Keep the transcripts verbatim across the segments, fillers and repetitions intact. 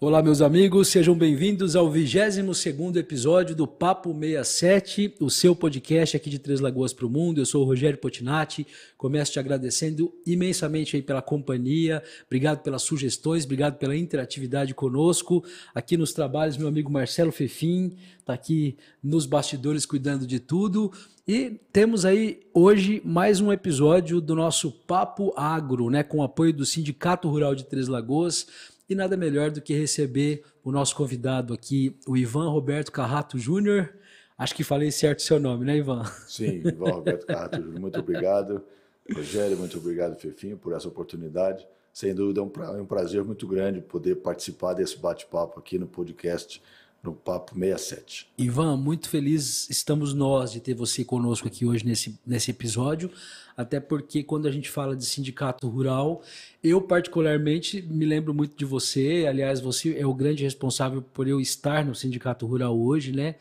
Olá, meus amigos, sejam bem-vindos ao vigésimo segundo episódio do Papo sessenta e sete, o seu podcast aqui de Três Lagoas para o Mundo. Eu sou o Rogério Potinatti, começo te agradecendo imensamente aí pela companhia, obrigado pelas sugestões, obrigado pela interatividade conosco. Aqui nos trabalhos, meu amigo Marcelo Fefim está aqui nos bastidores cuidando de tudo. E temos aí hoje mais um episódio do nosso Papo Agro, né, com o apoio do Sindicato Rural de Três Lagoas. E nada melhor do que receber o nosso convidado aqui, o Ivan Roberto Carrato Júnior. Acho que falei certo o seu nome, né, Ivan? Sim, Ivan Roberto Carrato Júnior. Muito obrigado, Rogério. Muito obrigado, Fefinho, por essa oportunidade. Sem dúvida, é um prazer muito grande poder participar desse bate-papo aqui no podcast, no Papo sessenta e sete. Ivan, muito feliz estamos nós de ter você conosco aqui hoje nesse, nesse episódio, até porque quando a gente fala de sindicato rural, eu particularmente me lembro muito de você. Aliás, você é o grande responsável por eu estar no sindicato rural hoje, né?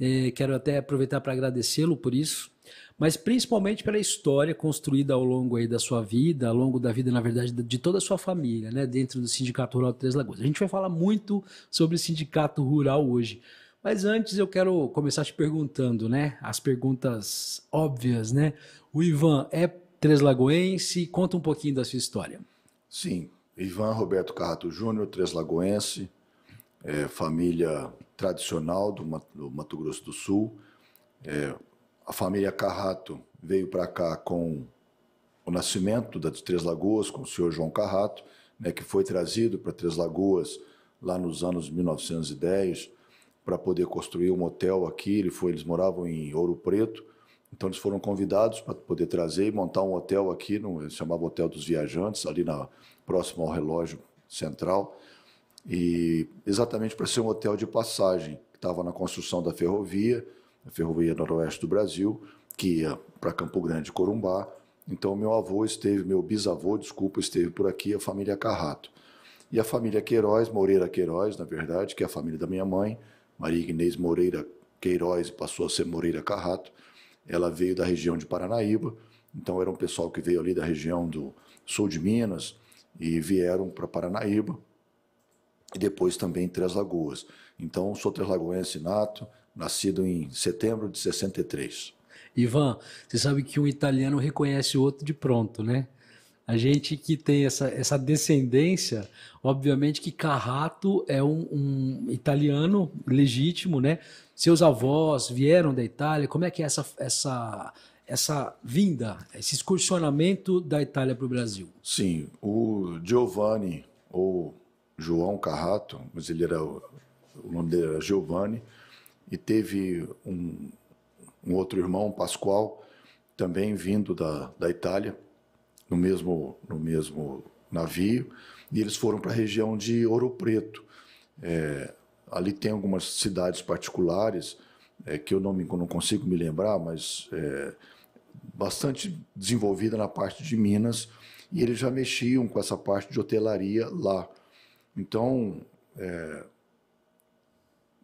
É, quero até aproveitar para agradecê-lo por isso, mas principalmente pela história construída ao longo aí da sua vida, ao longo da vida, na verdade, de toda a sua família, né, dentro do Sindicato Rural de Três Lagoas. A gente vai falar muito sobre o Sindicato Rural hoje, mas antes eu quero começar te perguntando, né, as perguntas óbvias, né? O Ivan é treslagoense, conta um pouquinho da sua história. Sim, Ivan Roberto Carrato Júnior, treslagoense, é, família tradicional do Mato Grosso do Sul, é, a família Carrato veio para cá com o nascimento das Três Lagoas, com o senhor João Carrato, né, que foi trazido para Três Lagoas lá nos anos mil novecentos e dez para poder construir um hotel aqui. Ele foi, eles moravam em Ouro Preto, então eles foram convidados para poder trazer e montar um hotel aqui, no, chamava Hotel dos Viajantes, ali na, próximo ao Relógio Central, e exatamente para ser um hotel de passagem, que estava na construção da ferrovia, a ferrovia Noroeste do Brasil, que ia para Campo Grande e Corumbá. Então, meu avô esteve, meu bisavô, desculpa, esteve por aqui, a família Carrato. E a família Queiroz, Moreira Queiroz, na verdade, que é a família da minha mãe, Maria Inês Moreira Queiroz, passou a ser Moreira Carrato. Ela veio da região de Paranaíba, então era um pessoal que veio ali da região do sul de Minas e vieram para Paranaíba e depois também Três Lagoas. Então, sou treslagoense nato, nascido em setembro de sessenta e três. Ivan, você sabe que um italiano reconhece o outro de pronto, né? A gente que tem essa, essa descendência, obviamente que Carrato é um, um italiano legítimo, né? Seus avós vieram da Itália. Como é que é essa, essa, essa vinda, esse excursionamento da Itália para o Brasil? Sim, o Giovanni, ou João Carrato, mas ele era, o nome dele era Giovanni, e teve um, um outro irmão, Pascoal, também vindo da, da Itália, no mesmo, no mesmo navio, e eles foram para a região de Ouro Preto. É, ali tem algumas cidades particulares, é, que eu não, me, não consigo me lembrar, mas é, bastante desenvolvida na parte de Minas, e eles já mexiam com essa parte de hotelaria lá. Então, é,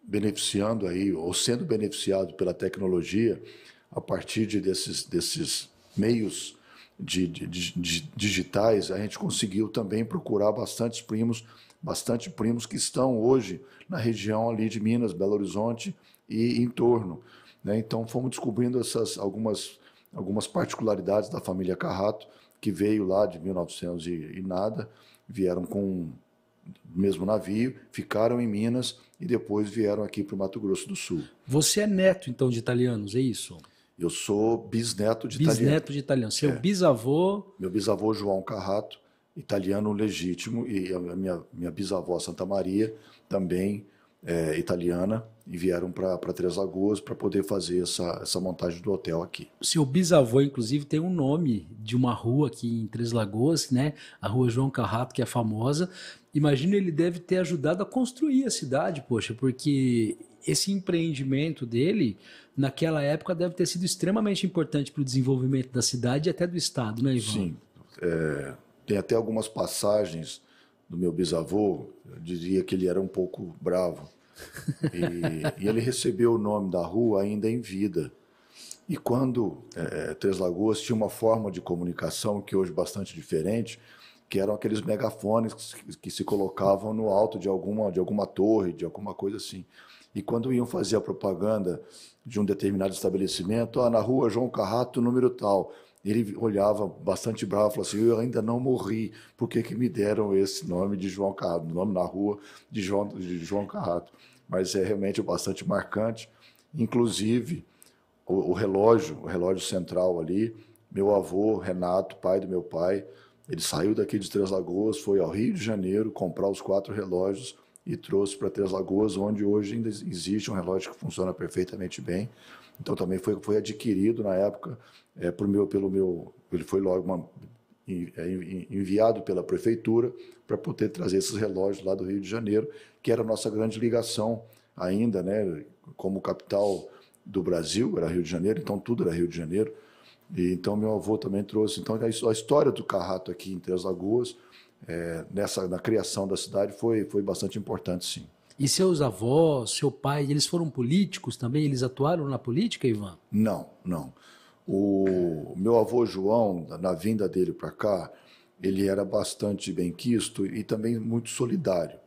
beneficiando aí, ou sendo beneficiado pela tecnologia, a partir de desses, desses meios de, de, de, digitais, a gente conseguiu também procurar bastantes primos, bastante primos que estão hoje na região ali de Minas, Belo Horizonte e em torno, né? Então, fomos descobrindo essas, algumas, algumas particularidades da família Carrato, que veio lá de mil e novecentos e, e nada, vieram com mesmo navio, ficaram em Minas e depois vieram aqui para o Mato Grosso do Sul. Você é neto, então, de italianos, é isso? Eu sou bisneto de italianos. Bisneto de italianos. Seu é. bisavô... Meu bisavô, João Carrato, italiano legítimo, e a minha, minha bisavó, Santa Maria, também é, italiana, e vieram para Três Lagoas para poder fazer essa, essa montagem do hotel aqui. Seu bisavô, inclusive, tem um nome de uma rua aqui em Três Lagoas, né? A rua João Carrato, que é famosa. Imagino ele deve ter ajudado a construir a cidade, poxa, porque esse empreendimento dele, naquela época, deve ter sido extremamente importante para o desenvolvimento da cidade e até do estado, né, Ivan? Sim. É, tem até algumas passagens do meu bisavô, eu diria que ele era um pouco bravo, e, e ele recebeu o nome da rua ainda em vida. E quando é, Três Lagoas tinha uma forma de comunicação que hoje é bastante diferente, que eram aqueles megafones que se colocavam no alto de alguma, de alguma torre, de alguma coisa assim. E quando iam fazer a propaganda de um determinado estabelecimento, ah, na rua João Carrato, número tal, ele olhava bastante bravo e falava assim, eu ainda não morri, por que que me deram esse nome de João Carrato, nome na rua de João, de João Carrato? Mas é realmente bastante marcante. Inclusive, o, o relógio, o relógio central ali, meu avô, Renato, pai do meu pai, ele saiu daqui de Três Lagoas, foi ao Rio de Janeiro comprar os quatro relógios e trouxe para Três Lagoas, onde hoje ainda existe um relógio que funciona perfeitamente bem. Então, também foi, foi adquirido na época, é, pro meu, pelo meu, ele foi logo uma, enviado pela prefeitura para poder trazer esses relógios lá do Rio de Janeiro, que era a nossa grande ligação ainda, né? Como capital do Brasil, era Rio de Janeiro, então tudo era Rio de Janeiro. E, então, meu avô também trouxe. Então, a história do Carrato aqui em Três Lagoas, é, nessa, na criação da cidade, foi, foi bastante importante, sim. E seus avós, seu pai, eles foram políticos também? Eles atuaram na política, Ivan? Não, não. O meu avô João, na vinda dele para cá, ele era bastante benquisto e também muito solidário.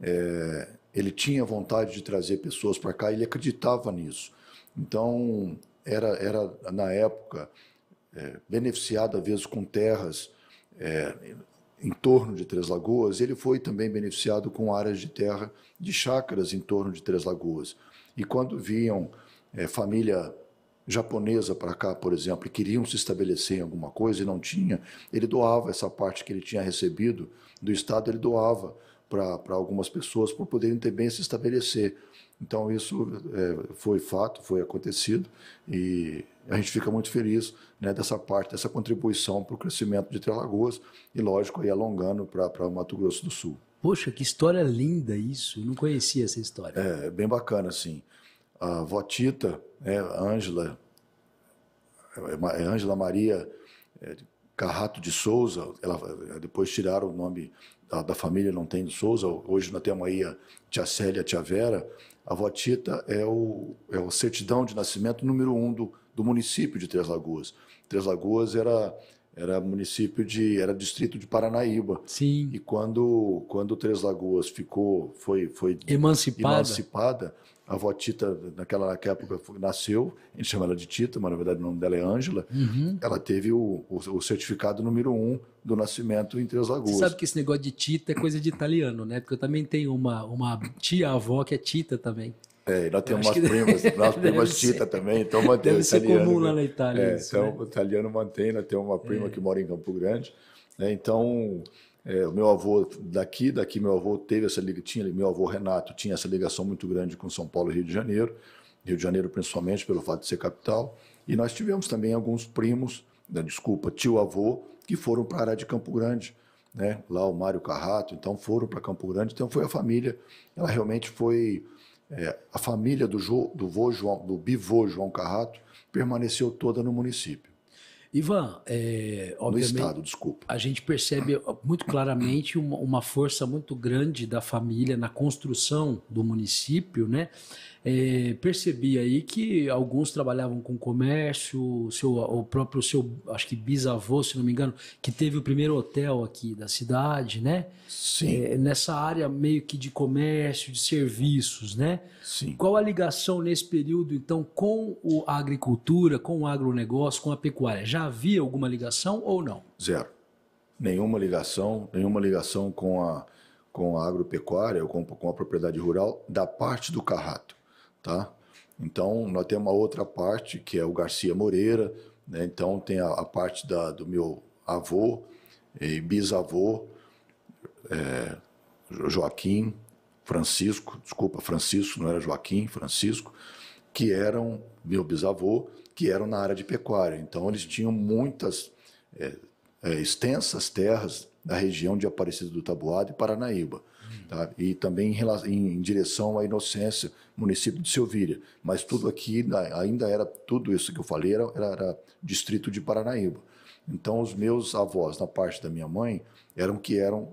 É, ele tinha vontade de trazer pessoas para cá, ele acreditava nisso. Então, Era, era, na época, é, beneficiado, às vezes, com terras é, em torno de Três Lagoas. Ele foi também beneficiado com áreas de terra de chácaras em torno de Três Lagoas. E quando vinham é, família japonesa para cá, por exemplo, e queriam se estabelecer em alguma coisa e não tinha, ele doava essa parte que ele tinha recebido do Estado, ele doava para algumas pessoas para poderem também se estabelecer. Então, isso é, foi fato, foi acontecido, e a gente fica muito feliz, né, dessa parte, dessa contribuição para o crescimento de Três Lagoas e, lógico, aí alongando para o Mato Grosso do Sul. Poxa, que história linda isso! Eu não conhecia essa história. É, bem bacana, sim. A vó Tita, né, Ângela, Ângela Maria é, Carrato de Souza, ela, depois tiraram o nome da, da família, não tem de Souza, hoje nós temos aí a tia Célia, a tia Vera. A vó Tita é o, é o certidão de nascimento número um do, do município de Três Lagoas. Três Lagoas era, era município de, era distrito de Paranaíba. Sim. E quando, quando Três Lagoas ficou, foi, foi emancipada. emancipada, a vó Tita, naquela, naquela época, nasceu, a gente chama ela de Tita, mas na verdade o nome dela é Ângela. Uhum. Ela teve o, o, o certificado número um do nascimento em Três Lagoas. Você sabe que esse negócio de Tita é coisa de italiano, né? Porque eu também tenho uma, uma tia-avó que é Tita também. É, e nós temos umas que... primas, nós primas Tita também, então mantém o italiano. Deve ser comum lá na Itália, é, isso, então, né? O italiano mantém, nós temos uma prima é. que mora em Campo Grande, né? Então... É, o meu avô daqui, daqui meu avô teve essa tinha, meu avô Renato tinha essa ligação muito grande com São Paulo e Rio de Janeiro, Rio de Janeiro principalmente pelo fato de ser capital, e nós tivemos também alguns primos, né, desculpa, tio-avô, que foram para a área de Campo Grande, né, lá o Mário Carrato, então foram para Campo Grande, então foi a família, ela realmente foi, é, a família do, jo, do, vô João, do bivô João Carrato permaneceu toda no município. Ivan, é, obviamente, no estado, desculpa. A gente percebe muito claramente uma, uma força muito grande da família na construção do município, né? É, percebi aí que alguns trabalhavam com comércio, o, seu, o próprio seu, acho que bisavô, se não me engano, que teve o primeiro hotel aqui da cidade, né? Sim. É, nessa área meio que de comércio, de serviços, né? Sim. Qual a ligação nesse período, então, com o, a agricultura, com o agronegócio, com a pecuária? Já havia alguma ligação ou não? Zero. Nenhuma ligação, nenhuma ligação com a, com a agropecuária ou com, com a propriedade rural da parte do Carrato, tá? Então, nós temos uma outra parte, que é o Garcia Moreira, né? Então, tem a, a parte da, do meu avô e bisavô, é, Joaquim, Francisco, desculpa, Francisco, não era Joaquim, Francisco, que eram meu bisavô, que eram na área de pecuária. Então, eles tinham muitas, é, é, extensas terras da região de Aparecida do Taboado e Paranaíba. Hum. Tá? E também em, relação, em, em direção à Inocência, município de Silvíria. Mas tudo aqui, ainda era, tudo isso que eu falei, era, era, era distrito de Paranaíba. Então, os meus avós, na parte da minha mãe, eram, que eram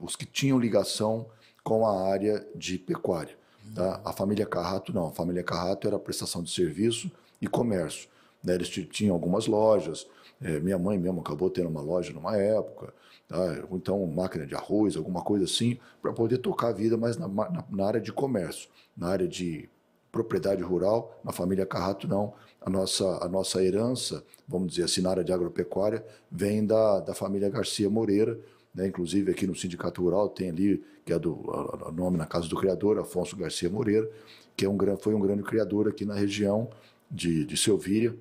os que tinham ligação com a área de pecuária. Hum. Tá? A família Carrato, não. A família Carrato era prestação de serviço e comércio, né? Eles tinham algumas lojas, é, minha mãe mesmo acabou tendo uma loja numa época, tá? Ou então máquina de arroz, alguma coisa assim, para poder tocar a vida mais na, na, na área de comércio, na área de propriedade rural. Na família Carrato, não. A nossa, a nossa herança, vamos dizer assim, na área de agropecuária, vem da, da família Garcia Moreira, né? Inclusive aqui no Sindicato Rural tem ali, que é do a, a nome na casa do criador, Afonso Garcia Moreira, que é um, foi um grande criador aqui na região de, de Selvíria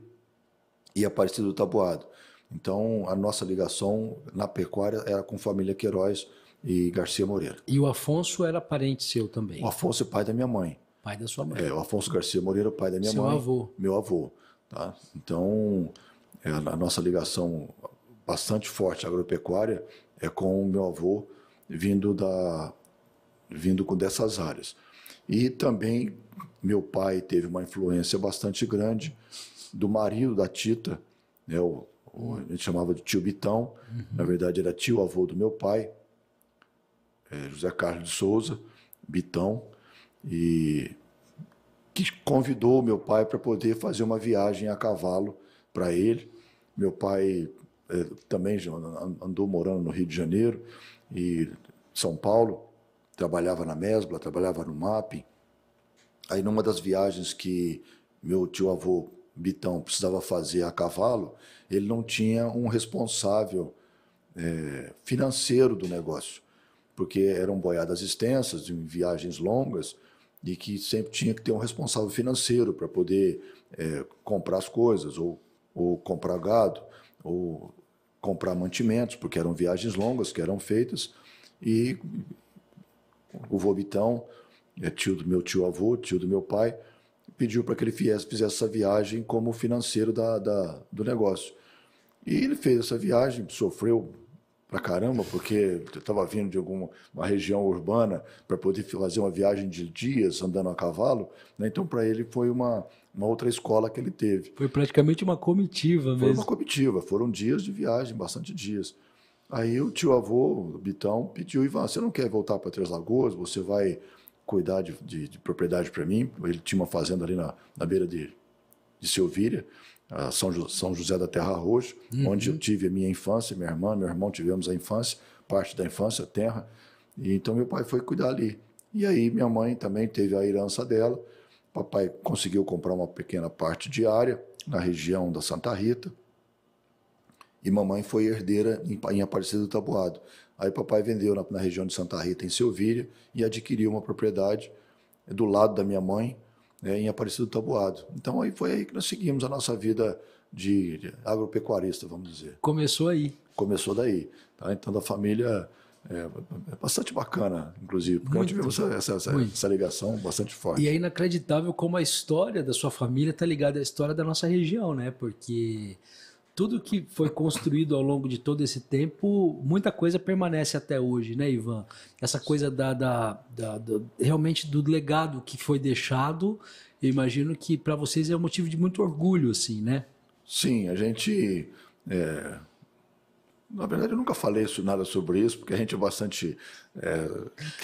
e Aparecida do Taboado. Então, a nossa ligação na pecuária era com família Queiroz e Garcia Moreira. E o Afonso era parente seu também? O Afonso é pai da minha mãe. Pai da sua mãe. É, o Afonso Garcia Moreira, pai da minha Seu mãe. Seu avô. Meu avô. Tá? Então, é, a nossa ligação bastante forte agropecuária é com o meu avô, vindo, da, vindo com dessas áreas. E também, meu pai teve uma influência bastante grande do marido da Tita, né, o, o, a gente chamava de tio Bitão, uhum. Na verdade era tio avô do meu pai, é, José Carlos de Souza Bitão, e que convidou meu pai para poder fazer uma viagem a cavalo para ele. Meu pai é, também andou morando no Rio de Janeiro e São Paulo, trabalhava na Mesbla, trabalhava no M A P. Aí, numa das viagens que meu tio-avô Bitão precisava fazer a cavalo, ele não tinha um responsável é, financeiro do negócio, porque eram boiadas extensas, em viagens longas, e que sempre tinha que ter um responsável financeiro para poder é, comprar as coisas, ou, ou comprar gado, ou comprar mantimentos, porque eram viagens longas que eram feitas. E o vô Bitão, é tio do meu tio-avô, tio do meu pai, pediu para que ele fizesse essa viagem como financeiro da, da, do negócio. E ele fez essa viagem, sofreu pra caramba, porque eu estava vindo de alguma uma região urbana para poder fazer uma viagem de dias andando a cavalo, né? Então, para ele, foi uma, uma outra escola que ele teve. Foi praticamente uma comitiva mesmo. Foi uma comitiva, foram dias de viagem, bastante dias. Aí o tio-avô, o Bitão, pediu: Ivan, você não quer voltar para Três Lagoas? Você vai cuidar de, de, de propriedade para mim? Ele tinha uma fazenda ali na, na beira de, de Selvíria, a São, jo, São José da Terra Roxa, uhum. Onde eu tive a minha infância, minha irmã, meu irmão, tivemos a infância, parte da infância, a terra. E então meu pai foi cuidar ali. E aí minha mãe também teve a herança dela. Papai conseguiu comprar uma pequena parte de área na região da Santa Rita. E mamãe foi herdeira em, em Aparecida do Taboado. Aí papai vendeu na, na região de Santa Rita, em Selvíria, e adquiriu uma propriedade do lado da minha mãe, né, em Aparecida do Taboado. Então aí foi aí que nós seguimos a nossa vida de, de agropecuarista, vamos dizer. Começou aí. Começou daí. Tá? Então da família é, é bastante bacana, inclusive, porque muito, nós tivemos essa, essa, essa ligação bastante forte. E é inacreditável como a história da sua família está ligada à história da nossa região, né? Porque tudo que foi construído ao longo de todo esse tempo, muita coisa permanece até hoje, né, Ivan? Essa coisa da, da, da, da realmente do legado que foi deixado, eu imagino que para vocês é um motivo de muito orgulho, assim, né? Sim, a gente... É... Na verdade, eu nunca falei isso, nada sobre isso, porque a gente é bastante é,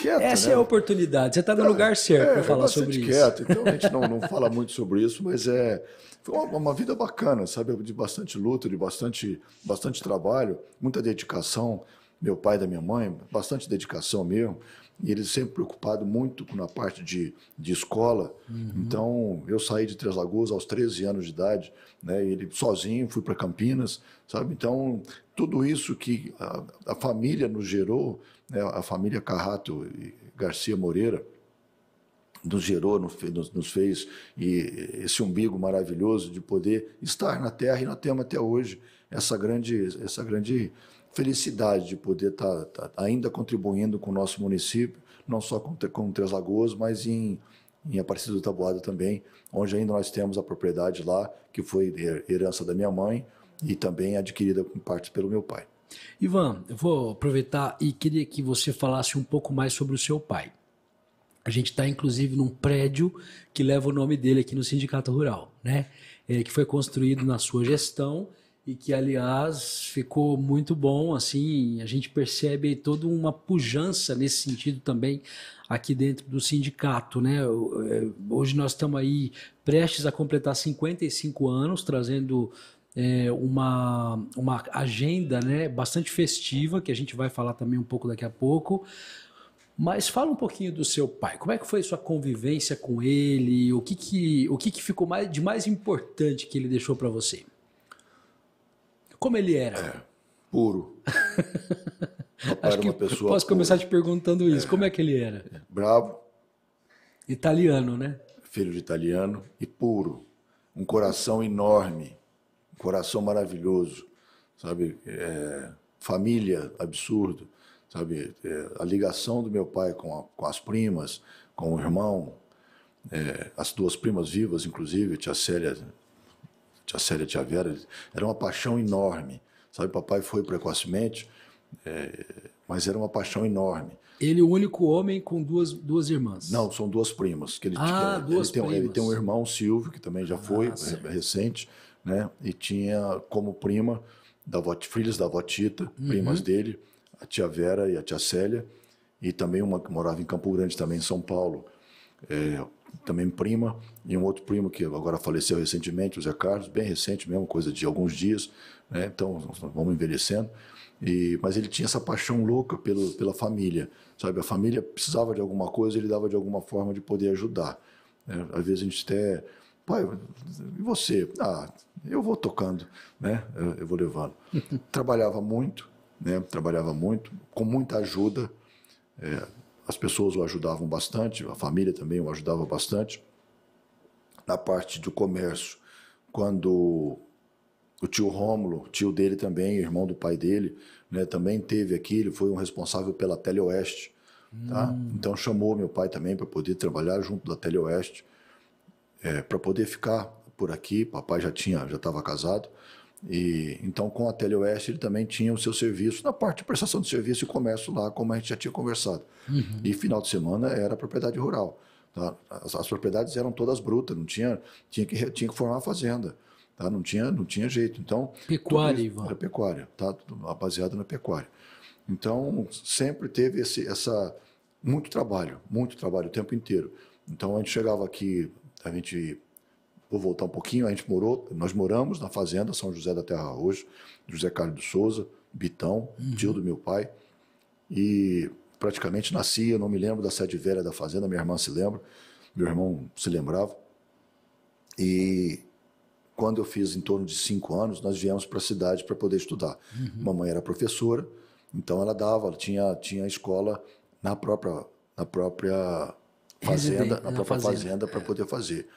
quieto. Essa né? é a oportunidade, você está no é, lugar certo é, para falar é sobre quieto. Isso. Então, a gente não, não fala muito sobre isso, mas é, foi uma, uma vida bacana, sabe? De bastante luta, de bastante, bastante trabalho, muita dedicação. Meu pai e da minha mãe, bastante dedicação mesmo. E eles sempre preocupados muito na parte de, de escola. Uhum. Então, eu saí de Três Lagoas aos treze anos de idade, né? Ele sozinho, fui para Campinas, sabe? Então, tudo isso que a, a família nos gerou, né? A família Carrato e Garcia Moreira nos gerou, nos, nos fez e esse umbigo maravilhoso de poder estar na terra, e na terra até hoje, essa grande... Essa grande felicidade de poder estar tá, tá ainda contribuindo com o nosso município, não só com, com Três Lagoas, mas em, em Aparecida do Taboado também, onde ainda nós temos a propriedade lá, que foi herança da minha mãe e também adquirida em parte pelo meu pai. Ivan, eu vou aproveitar e queria que você falasse um pouco mais sobre o seu pai. A gente está, inclusive, num prédio que leva o nome dele aqui no Sindicato Rural, né? É, que foi construído na sua gestão, e que, aliás, ficou muito bom, assim, a gente percebe toda uma pujança nesse sentido também aqui dentro do sindicato, né? Hoje nós estamos aí prestes a completar cinquenta e cinco anos, trazendo é, uma, uma agenda, né, bastante festiva, que a gente vai falar também um pouco daqui a pouco. Mas fala um pouquinho do seu pai. Como é que foi sua convivência com ele? O que, que, o que, que ficou mais, de mais importante que ele deixou para você? Como ele era? É, puro. Acho que uma pessoa posso pura. Começar te perguntando isso. É, como é que ele era? É, bravo. Italiano, né? Filho de italiano e puro. Um coração enorme. Um coração maravilhoso. Sabe? É, família, absurdo. Sabe, a ligação do meu pai com, a, com as primas, com o irmão, é, as duas primas vivas, inclusive, tia Célia, tia Célia e tia Vera, era uma paixão enorme. Sabe, papai foi precocemente, é, mas era uma paixão enorme. Ele é o único homem com duas, duas irmãs? Não, são duas primas. Que ele, ah, que, duas ele tem, primas. Ele tem um irmão, Silvio, que também já foi, ah, recente, né? E tinha como prima, da vó, filhas da avó Tita, uhum. primas dele, a tia Vera e a tia Célia, e também uma que morava em Campo Grande, também em São Paulo, é, também prima, e um outro primo que agora faleceu recentemente, José Carlos, bem recente mesmo, coisa de alguns dias, né? Então nós vamos envelhecendo, e, mas ele tinha essa paixão louca pelo, pela família, sabe? A família precisava de alguma coisa, ele dava de alguma forma de poder ajudar, né? Às vezes a gente até, pai, e você? Ah, eu vou tocando, né? eu, eu vou levando. Trabalhava muito, né? Trabalhava muito, com muita ajuda, é, as pessoas o ajudavam bastante, a família também o ajudava bastante. Na parte do comércio, quando o tio Rômulo, tio dele também, irmão do pai dele, né, também teve aqui, ele foi um responsável pela Teleoeste, tá? Hum. Então chamou meu pai também para poder trabalhar junto da Teleoeste, é, para poder ficar por aqui, papai já tinha, já estava casado. E, então, com a Teleoeste, ele também tinha o seu serviço, na parte de prestação de serviço e comércio lá, como a gente já tinha conversado. Uhum. E final de semana era a propriedade rural. Tá? As, as propriedades eram todas brutas, não tinha, tinha, que, tinha que formar a fazenda, tá? não, tinha, não tinha jeito. Então, pecuária, Ivan. Era pecuária, tá? Baseado na pecuária. Então, sempre teve esse, essa, muito trabalho, muito trabalho o tempo inteiro. Então, a gente chegava aqui, a gente... Vou voltar um pouquinho, a gente morou, nós moramos na fazenda São José da Terra hoje, José Carlos de Souza, Bitão, uhum. tio do meu pai, e praticamente nasci, eu não me lembro da sede velha da fazenda, minha irmã se lembra, meu irmão se lembrava, e quando eu fiz em torno de cinco anos, nós viemos para a cidade para poder estudar. Uhum. Mamãe era professora, então ela dava, ela tinha, tinha escola na própria, na própria fazenda, na própria fazenda para poder fazer.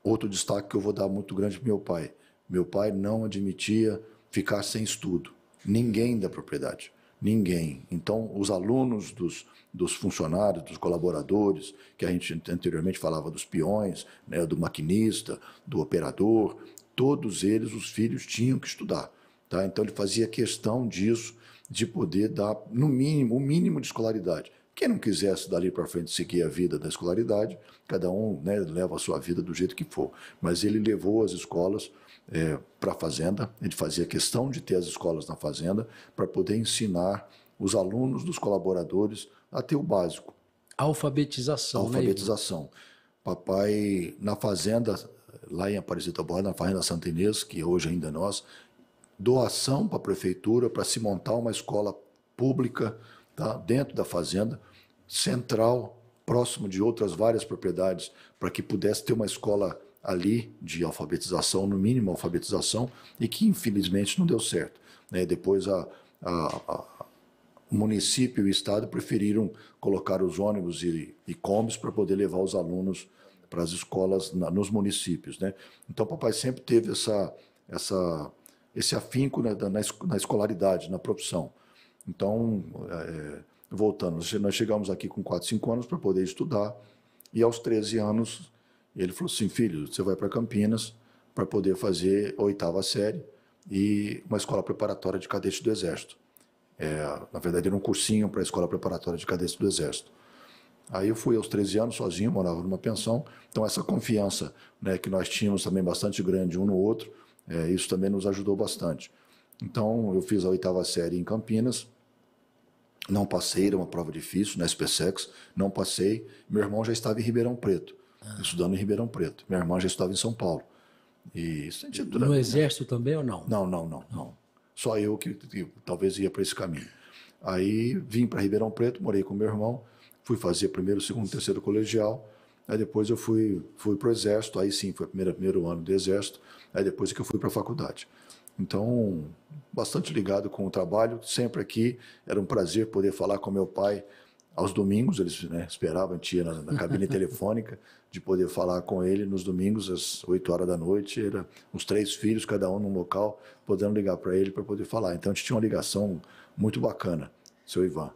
Outro destaque que eu vou dar muito grande para meu pai. Meu pai não admitia ficar sem estudo. Ninguém da propriedade. Ninguém. Então, os alunos dos, dos funcionários, dos colaboradores, que a gente anteriormente falava dos peões, né, do maquinista, do operador, todos eles, os filhos, tinham que estudar. Tá? Então, ele fazia questão disso, de poder dar, no mínimo, o mínimo de escolaridade. Quem não quisesse dali para frente seguir a vida da escolaridade, cada um, né, leva a sua vida do jeito que for. Mas ele levou as escolas é, para a fazenda, ele fazia questão de ter as escolas na fazenda para poder ensinar os alunos dos colaboradores a ter o básico. Alfabetização. Alfabetização. Né? Papai, na fazenda, lá em Aparecida Borda, na fazenda Santa Inês, que hoje ainda é nossa, doação para a prefeitura para se montar uma escola pública, tá, dentro da fazenda, central, próximo de outras várias propriedades, para que pudesse ter uma escola ali de alfabetização, no mínimo alfabetização, e que infelizmente não deu certo. Né? Depois a, a, a, o município e o estado preferiram colocar os ônibus e, e combis para poder levar os alunos para as escolas na, nos municípios. Né? Então o papai sempre teve essa, essa, esse afinco na, na, na escolaridade, na profissão. Então, é, voltando, nós chegamos aqui com quatro, cinco anos para poder estudar, e aos treze anos ele falou assim, filho, você vai para Campinas para poder fazer a oitava série e uma escola preparatória de cadete do Exército. É, na verdade, era um cursinho para a escola preparatória de cadete do Exército. Aí eu fui aos treze anos sozinho, morava numa pensão, então essa confiança, né, que nós tínhamos também bastante grande um no outro, é, isso também nos ajudou bastante. Então, eu fiz a oitava série em Campinas, não passei, era uma prova difícil, na S P S E X, não passei. Meu irmão já estava em Ribeirão Preto, ah. estudando em Ribeirão Preto. Minha irmã já estava em São Paulo. Isso. No Exército também ou não? Não, não, não. não. Só eu que, que talvez ia para esse caminho. Aí vim para Ribeirão Preto, morei com meu irmão, fui fazer primeiro, segundo, terceiro colegial, aí depois eu fui, fui para o Exército, aí sim, foi o primeiro, primeiro ano do Exército, aí depois é que eu fui para a faculdade. Então, bastante ligado com o trabalho, sempre aqui, era um prazer poder falar com meu pai aos domingos, eles né, esperavam, a tia na, na cabine telefônica, de poder falar com ele nos domingos, às oito horas da noite, era os três filhos, cada um num local, podendo ligar para ele para poder falar. Então, a gente tinha uma ligação muito bacana, seu Ivan.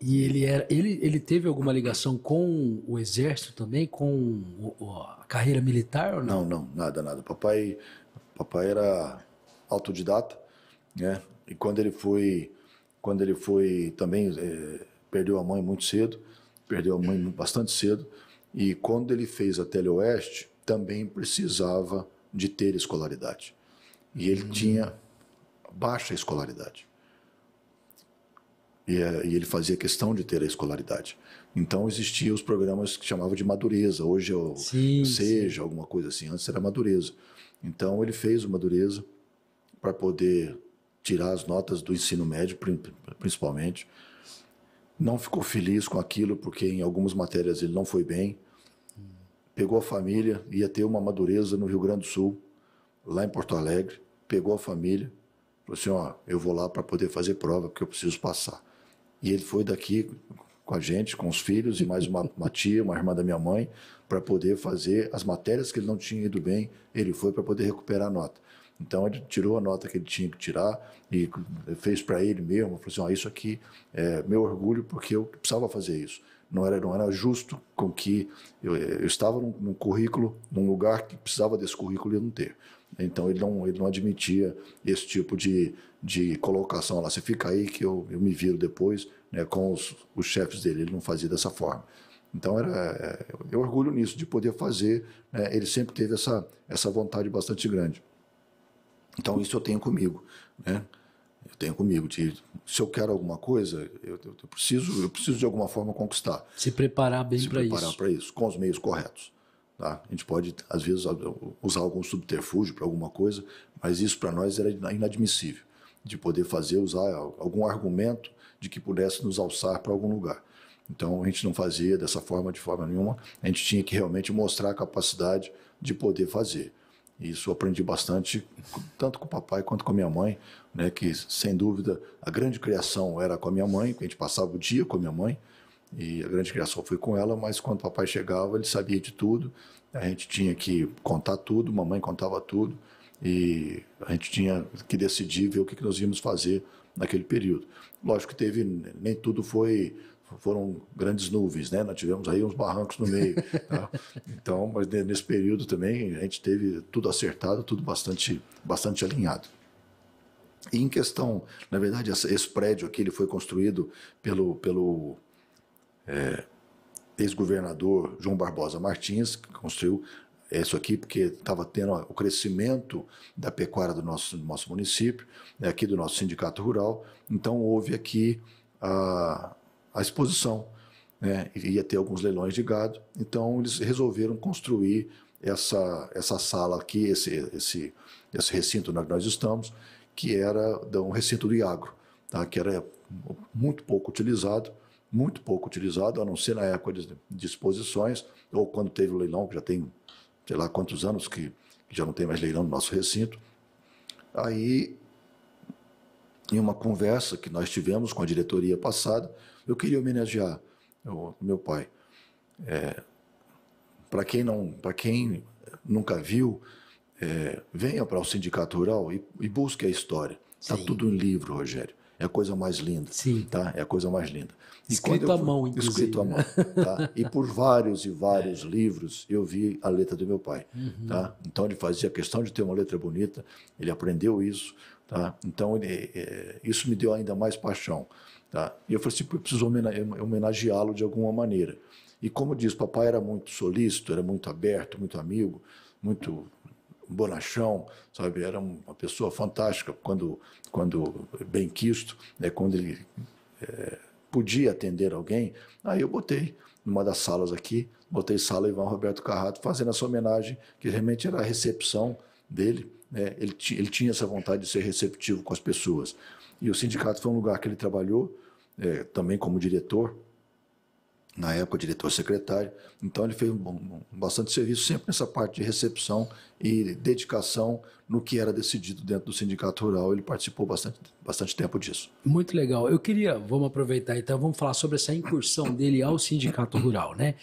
E ele, era, ele, ele teve alguma ligação com o Exército também, com a carreira militar ou não? Não, não, nada, nada. Papai, papai era autodidata, né? E quando ele foi, quando ele foi também, é, perdeu a mãe muito cedo, perdeu a mãe bastante cedo, e quando ele fez a Teleoeste, também precisava de ter escolaridade. E ele hum. tinha baixa escolaridade. E ele fazia questão de ter a escolaridade. Então, existiam os programas que chamavam de madureza. Hoje é o sim, seja, sim. alguma coisa assim. Antes era madureza. Então, ele fez o madureza para poder tirar as notas do ensino médio, principalmente. Não ficou feliz com aquilo, porque em algumas matérias ele não foi bem. Pegou a família, ia ter uma madureza no Rio Grande do Sul, lá em Porto Alegre. Pegou a família, falou assim, ó, eu vou lá para poder fazer prova, porque eu preciso passar. E ele foi daqui com a gente, com os filhos e mais uma, uma tia, uma irmã da minha mãe, para poder fazer as matérias que ele não tinha ido bem, ele foi para poder recuperar a nota. Então, ele tirou a nota que ele tinha que tirar e fez para ele mesmo, falou assim, ah, isso aqui é meu orgulho porque eu precisava fazer isso. Não era, não era justo com que eu, eu estava num, num currículo, num lugar que precisava desse currículo e eu não ter. Então, ele não, ele não admitia esse tipo de, de colocação lá. Você fica aí que eu, eu me viro depois, né, com os, os chefes dele. Ele não fazia dessa forma. Então, era, é, eu orgulho nisso, de poder fazer. Né, ele sempre teve essa, essa vontade bastante grande. Então, isso eu tenho comigo. Né? Eu tenho comigo. De, se eu quero alguma coisa, eu, eu, eu, preciso, eu preciso de alguma forma conquistar. Se preparar bem para isso. Se preparar para isso, com os meios corretos. Tá? A gente pode, às vezes, usar algum subterfúgio para alguma coisa, mas isso para nós era inadmissível, de poder fazer, usar algum argumento de que pudesse nos alçar para algum lugar. Então, a gente não fazia dessa forma, de forma nenhuma, a gente tinha que realmente mostrar a capacidade de poder fazer. Isso eu aprendi bastante, tanto com o papai quanto com a minha mãe, né, que, sem dúvida, a grande criação era com a minha mãe, que a gente passava o dia com a minha mãe, e a grande criação foi com ela, mas quando o papai chegava, ele sabia de tudo, a gente tinha que contar tudo, mamãe contava tudo, e a gente tinha que decidir ver o que nós íamos fazer naquele período. Lógico que teve, nem tudo foi, foram grandes nuvens, né? Nós tivemos aí uns barrancos no meio, tá? Então, mas nesse período também, a gente teve tudo acertado, tudo bastante, bastante alinhado. E em questão, na verdade, esse prédio aqui, ele foi construído pelo... pelo É, ex-governador João Barbosa Martins, que construiu isso aqui porque estava tendo o crescimento da pecuária do nosso, do nosso município, né, aqui do nosso sindicato rural, então houve aqui a, a exposição, né, ia ter alguns leilões de gado, então eles resolveram construir essa, essa sala aqui, esse, esse, esse recinto onde nós estamos, que era um recinto do Iagro, tá, que era muito pouco utilizado, muito pouco utilizado, a não ser na época de exposições, ou quando teve o leilão, que já tem, sei lá, quantos anos que, que já não tem mais leilão no nosso recinto. Aí, em uma conversa que nós tivemos com a diretoria passada, eu queria homenagear o meu pai. É, para quem não, para quem nunca viu, é, venha para o Sindicato Rural e, e busque a história. Está tudo em livro, Rogério. É a coisa mais linda, Sim. tá? É a coisa mais linda. E escrito à mão, inclusive. Escrito à mão, tá? E por vários e vários é. livros eu vi a letra do meu pai, uhum. tá? Então ele fazia questão de ter uma letra bonita, ele aprendeu isso, tá? Então ele, é, isso me deu ainda mais paixão, tá? E eu falei assim, eu preciso homenageá-lo de alguma maneira. E como diz, papai era muito solícito, era muito aberto, muito amigo, muito... bonachão, sabe, era uma pessoa fantástica, quando, quando bem quisto, né, quando ele é, podia atender alguém, aí eu botei, numa das salas aqui, botei sala Ivan Roberto Carrato, fazendo essa homenagem, que realmente era a recepção dele, né, ele, ele tinha essa vontade de ser receptivo com as pessoas. E o sindicato foi um lugar que ele trabalhou, é, também como diretor, na época diretor-secretário. Então ele fez um, um, bastante serviço sempre nessa parte de recepção e dedicação no que era decidido dentro do Sindicato Rural. Ele participou bastante, bastante tempo disso. Muito legal. Eu queria, vamos aproveitar então, vamos falar sobre essa incursão dele ao Sindicato Rural, né?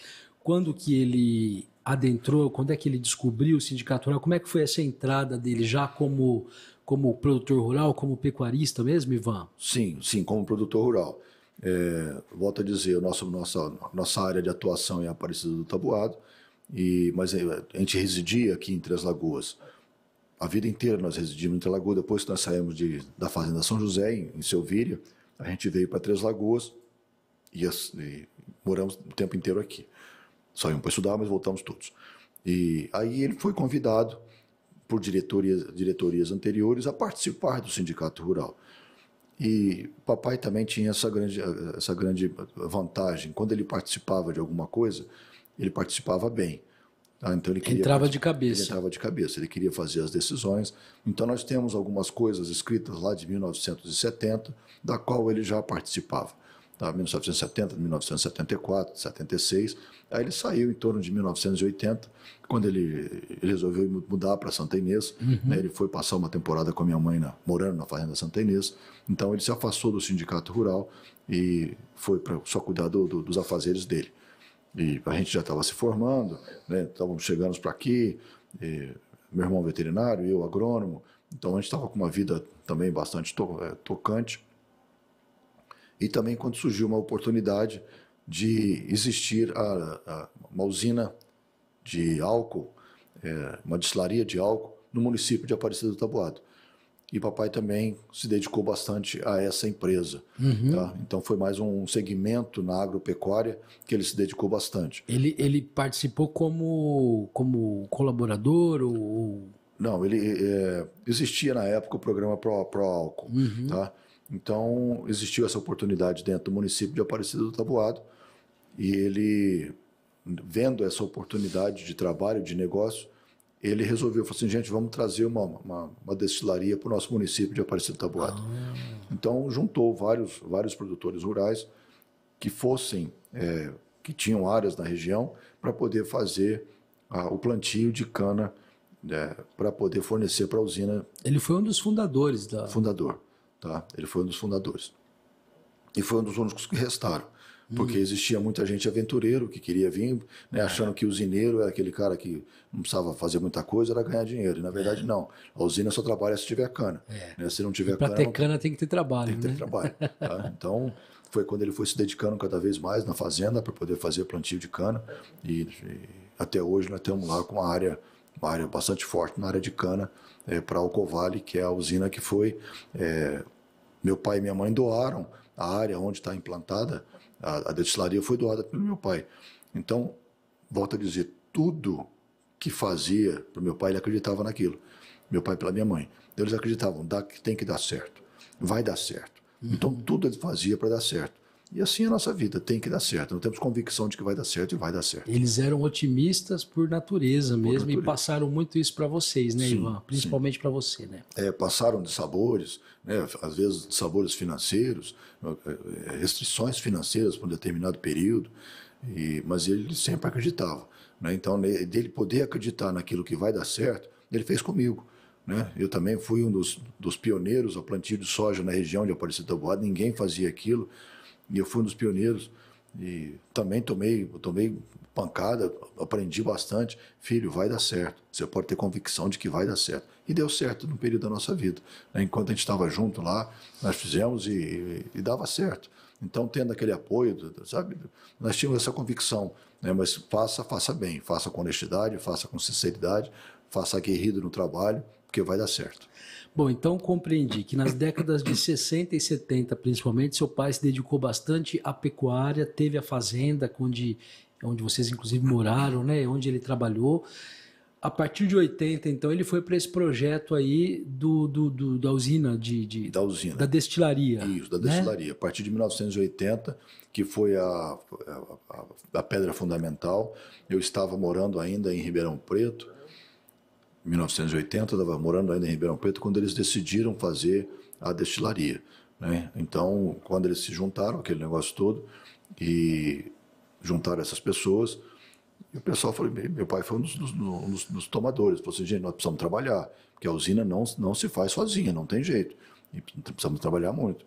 Quando que ele adentrou, quando é que ele descobriu o Sindicato Rural, como é que foi essa entrada dele já como, como produtor rural, como pecuarista mesmo, Ivan? Sim, sim, como produtor rural. É, volto a dizer, nosso, nossa, nossa área de atuação é a Aparecida do Taboado, e, mas a gente residia aqui em Três Lagoas. A vida inteira nós residimos em Três Lagoas, depois que nós saímos de, da Fazenda São José, em, em Selvíria, a gente veio para Três Lagoas e, e moramos o tempo inteiro aqui. Saímos para estudar, mas voltamos todos. E aí ele foi convidado por diretorias, diretorias anteriores a participar do Sindicato Rural. E o papai também tinha essa grande, essa grande vantagem. Quando ele participava de alguma coisa, ele participava bem. Ah, então ele queria, entrava de cabeça. Ele entrava de cabeça, ele queria fazer as decisões. Então nós temos algumas coisas escritas lá de mil novecentos e setenta, da qual ele já participava. Tá? mil novecentos e setenta, mil novecentos e setenta e quatro, setenta e seis. Aí ele saiu em torno de mil novecentos e oitenta, quando ele, ele resolveu mudar para Santa Inês. Uhum. Né? Ele foi passar uma temporada com a minha mãe na, morando na Fazenda Santa Inês. Então ele se afastou do Sindicato Rural e foi para só cuidar do, do, dos afazeres dele. E a gente já estava se formando, né? Estávamos chegando para aqui, e meu irmão veterinário, eu agrônomo. Então a gente estava com uma vida também bastante to, é, tocante. E também quando surgiu uma oportunidade de existir a, a, uma usina de álcool, é, uma destilaria de álcool, no município de Aparecida do Taboado. E papai também se dedicou bastante a essa empresa. Uhum. Tá? Então foi mais um segmento na agropecuária que ele se dedicou bastante. Ele, ele participou como, como colaborador ou... Não, ele é, existia na época o programa Pro, Pro Álcool. Uhum. Tá? Então existiu essa oportunidade dentro do município de Aparecida do Taboado. E ele, vendo essa oportunidade de trabalho, de negócio, ele resolveu, falou assim, gente, vamos trazer uma, uma, uma destilaria para o nosso município de Aparecida do Taboado. Ah. Então, juntou vários, vários produtores rurais que fossem, é, que tinham áreas na região, para poder fazer a, o plantio de cana, é, para poder fornecer para a usina. Ele foi um dos fundadores da... Fundador, tá? Ele foi um dos fundadores. E foi um dos únicos que restaram. Porque existia muita gente aventureiro que queria vir, né, achando que o usineiro era aquele cara que não precisava fazer muita coisa, era ganhar dinheiro. E, na verdade, é. não. A usina só trabalha se tiver cana. É. Né? Se não tiver cana... Para ter não... cana tem que ter trabalho. Tem que ter, né, trabalho. Tá? Então, foi quando ele foi se dedicando cada vez mais na fazenda para poder fazer plantio de cana. E, e até hoje nós temos lá com uma área, uma área bastante forte na área de cana, é, para Alcovale, que é a usina que foi... É, meu pai e minha mãe doaram a área onde está implantada. A, a destilaria foi doada pelo meu pai. Então, volto a dizer, tudo que fazia para o meu pai, ele acreditava naquilo. Meu pai pela minha mãe. Eles acreditavam, dá, tem que dar certo, vai dar certo. Uhum. Então, tudo ele fazia para dar certo. E assim é a nossa vida, tem que dar certo. Nós temos convicção de que vai dar certo e vai dar certo. Eles eram otimistas por natureza por mesmo natureza. E passaram muito isso para vocês, né, sim, Ivan? Principalmente para você, né? É, passaram de sabores, né, às vezes de sabores financeiros, restrições financeiras para um determinado período, e, mas ele sempre acreditava. Né? Então, dele poder acreditar naquilo que vai dar certo, ele fez comigo. Né? Eu também fui um dos, dos pioneiros ao plantio de soja na região de Aparecida do Taboado, ninguém fazia aquilo. E eu fui um dos pioneiros e também tomei, tomei pancada, aprendi bastante. Filho, vai dar certo. Você pode ter convicção de que vai dar certo. E deu certo no período da nossa vida. Enquanto a gente estava junto lá, nós fizemos e, e, e dava certo. Então, tendo aquele apoio, sabe, nós tínhamos essa convicção. Né? Mas faça, faça bem. Faça com honestidade, faça com sinceridade, faça aguerrido no trabalho, porque vai dar certo. Bom, então compreendi que nas décadas de sessenta e setenta, principalmente, seu pai se dedicou bastante à pecuária, teve a fazenda, onde, onde vocês inclusive moraram, né? Onde ele trabalhou. A partir de oitenta, então, ele foi para esse projeto aí do, do, do, da usina, de, de, da usina, da destilaria. Isso, da destilaria. Né? A partir de mil novecentos e oitenta, que foi a, a, a pedra fundamental, eu estava morando ainda em Ribeirão Preto, Em mil novecentos e oitenta, eu estava morando ainda em Ribeirão Preto, quando eles decidiram fazer a destilaria, né? Então, quando eles se juntaram, aquele negócio todo, e juntaram essas pessoas, e o pessoal falou, meu pai foi um dos, dos, dos tomadores, falou assim, gente, nós precisamos trabalhar, porque a usina não, não se faz sozinha, não tem jeito, e precisamos trabalhar muito.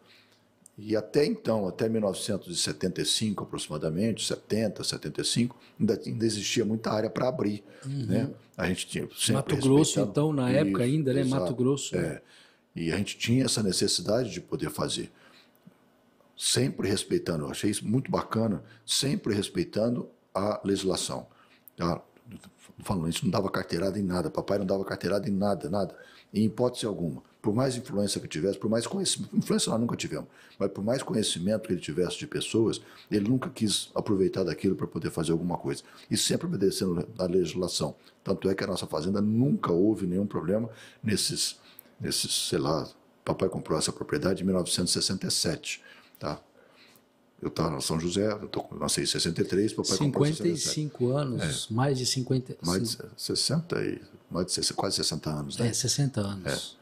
E até então, até mil novecentos e setenta e cinco aproximadamente, setenta, setenta e cinco, ainda, ainda existia muita área para abrir. Uhum. Né? A gente tinha sempre Mato Grosso, então, na isso, época ainda, né? Exato, Mato Grosso. É. E a gente tinha essa necessidade de poder fazer. Sempre respeitando, eu achei isso muito bacana, sempre respeitando a legislação. Tá? Falando, a gente não dava carteirada em nada, papai não dava carteirada em nada, nada, em hipótese alguma. Por mais influência que tivesse, por mais conhecimento, influência nós nunca tivemos, mas por mais conhecimento que ele tivesse de pessoas, ele nunca quis aproveitar daquilo para poder fazer alguma coisa. E sempre obedecendo à legislação. Tanto é que a nossa fazenda nunca houve nenhum problema nesses, nesses sei lá, papai comprou essa propriedade em mil novecentos e sessenta e sete, tá? Eu estava em São José, eu tô, nasci em sessenta e três, papai comprou em cinquenta e cinco anos, é. mais de cinquenta... Mais de sessenta e... Mais de sessenta, quase sessenta anos, né? É, sessenta anos. É.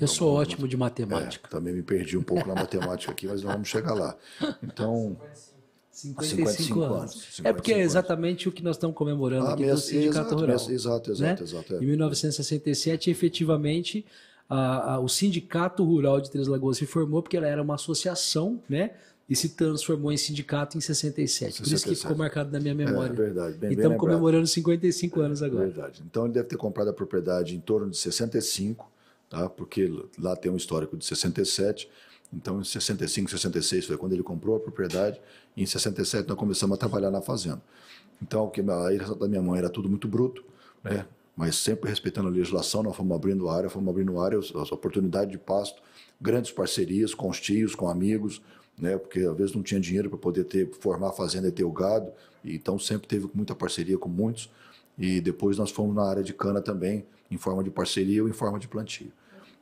Eu então, sou ótimo de matemática. É, também me perdi um pouco na matemática aqui, mas nós vamos chegar lá. Então, cinquenta e cinco, cinquenta e cinco anos. cinquenta e cinco é porque é exatamente anos. O que nós estamos comemorando ah, aqui no Sindicato Rural. Exato, exato, exato. Né? Exato é. Em mil novecentos e sessenta e sete, efetivamente, a, a, o Sindicato Rural de Três Lagoas se formou, porque ela era uma associação, né? E se transformou em sindicato em sessenta e sete. Por isso que ficou marcado na minha memória. É verdade. Bem, e estamos bem comemorando cinquenta e cinco anos agora. É verdade. Então, ele deve ter comprado a propriedade em torno de sessenta e cinco. Tá? Porque lá tem um histórico de sessenta e sete, então em sessenta e cinco, sessenta e seis foi quando ele comprou a propriedade, e em sessenta e sete nós começamos a trabalhar na fazenda. Então, o que a herança da minha mãe era tudo muito bruto, né? Mas sempre respeitando a legislação, nós fomos abrindo área, fomos abrindo área, as oportunidades de pasto, grandes parcerias com os tios, com amigos, né? Porque às vezes não tinha dinheiro para poder ter, formar a fazenda e ter o gado, e, então sempre teve muita parceria com muitos, e depois nós fomos na área de cana também, em forma de parceria ou em forma de plantio.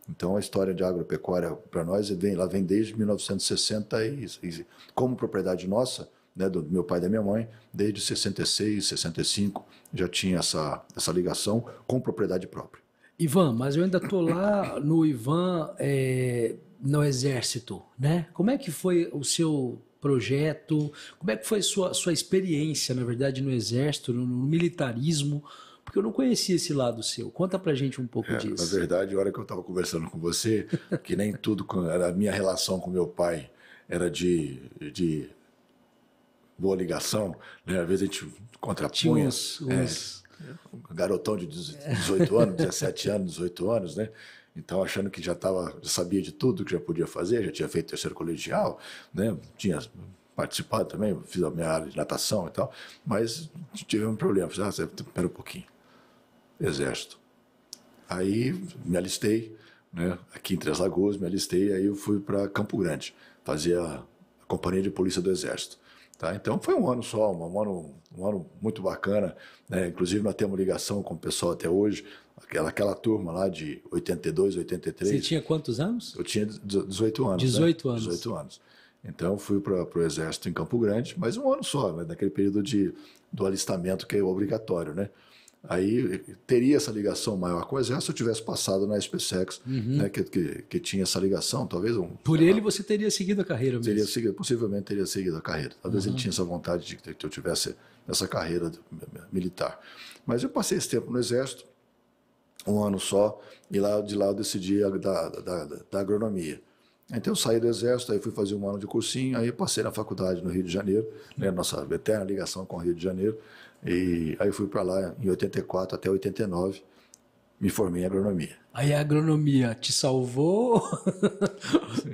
Então, a história de agropecuária, para nós, vem, ela vem desde mil novecentos e sessenta, e, e, como propriedade nossa, né, do meu pai e da minha mãe, desde sessenta e seis, sessenta e cinco, já tinha essa, essa ligação com propriedade própria. Ivan, mas eu ainda estou lá no Ivan, é, no Exército, né? Como é que foi o seu projeto, como é que foi sua sua experiência, na verdade, no Exército, no, no militarismo? Porque eu não conhecia esse lado seu. Conta pra gente um pouco é, disso. Na verdade, a hora que eu estava conversando com você, que nem tudo... A minha relação com meu pai era de, de boa ligação, né? Às vezes a gente contrapunha... Uns, é, uns... Garotão de dezoito anos, dezessete anos, dezoito anos, né? Então, achando que já, tava, já sabia de tudo que já podia fazer, já tinha feito terceiro colegial, né? Tinha... participado também, fiz a minha área de natação e tal, mas tive um problema. Falei, ah, espera um pouquinho. Exército. Aí me alistei, né, aqui em Três Lagoas, me alistei, aí eu fui para Campo Grande, fazer a, a Companhia de Polícia do Exército. Tá? Então, foi um ano só, um ano, um ano muito bacana, né? Inclusive nós temos ligação com o pessoal até hoje, aquela, aquela turma lá de oitenta e dois, oitenta e três. Você tinha quantos anos? Eu tinha dezoito anos. dezoito né? anos. dezoito anos. Então, fui para o Exército em Campo Grande, mas um ano só, né, naquele período de, do alistamento que é obrigatório, né? Aí, teria essa ligação maior com o Exército se eu tivesse passado na S P S E X, uhum, né, que, que, que tinha essa ligação, talvez... Um, Por ele, lá, você teria seguido a carreira mesmo? Teria seguido, possivelmente teria seguido a carreira. Talvez, uhum, ele tinha essa vontade de que eu tivesse essa carreira militar. Mas eu passei esse tempo no Exército, um ano só, e lá, de lá eu decidi a, da, da, da, da agronomia. Então, eu saí do Exército, aí fui fazer um ano de cursinho, aí passei na faculdade no Rio de Janeiro, né, nossa eterna ligação com o Rio de Janeiro, e aí fui para lá em oitenta e quatro até oitenta e nove, me formei em agronomia. Aí a agronomia te salvou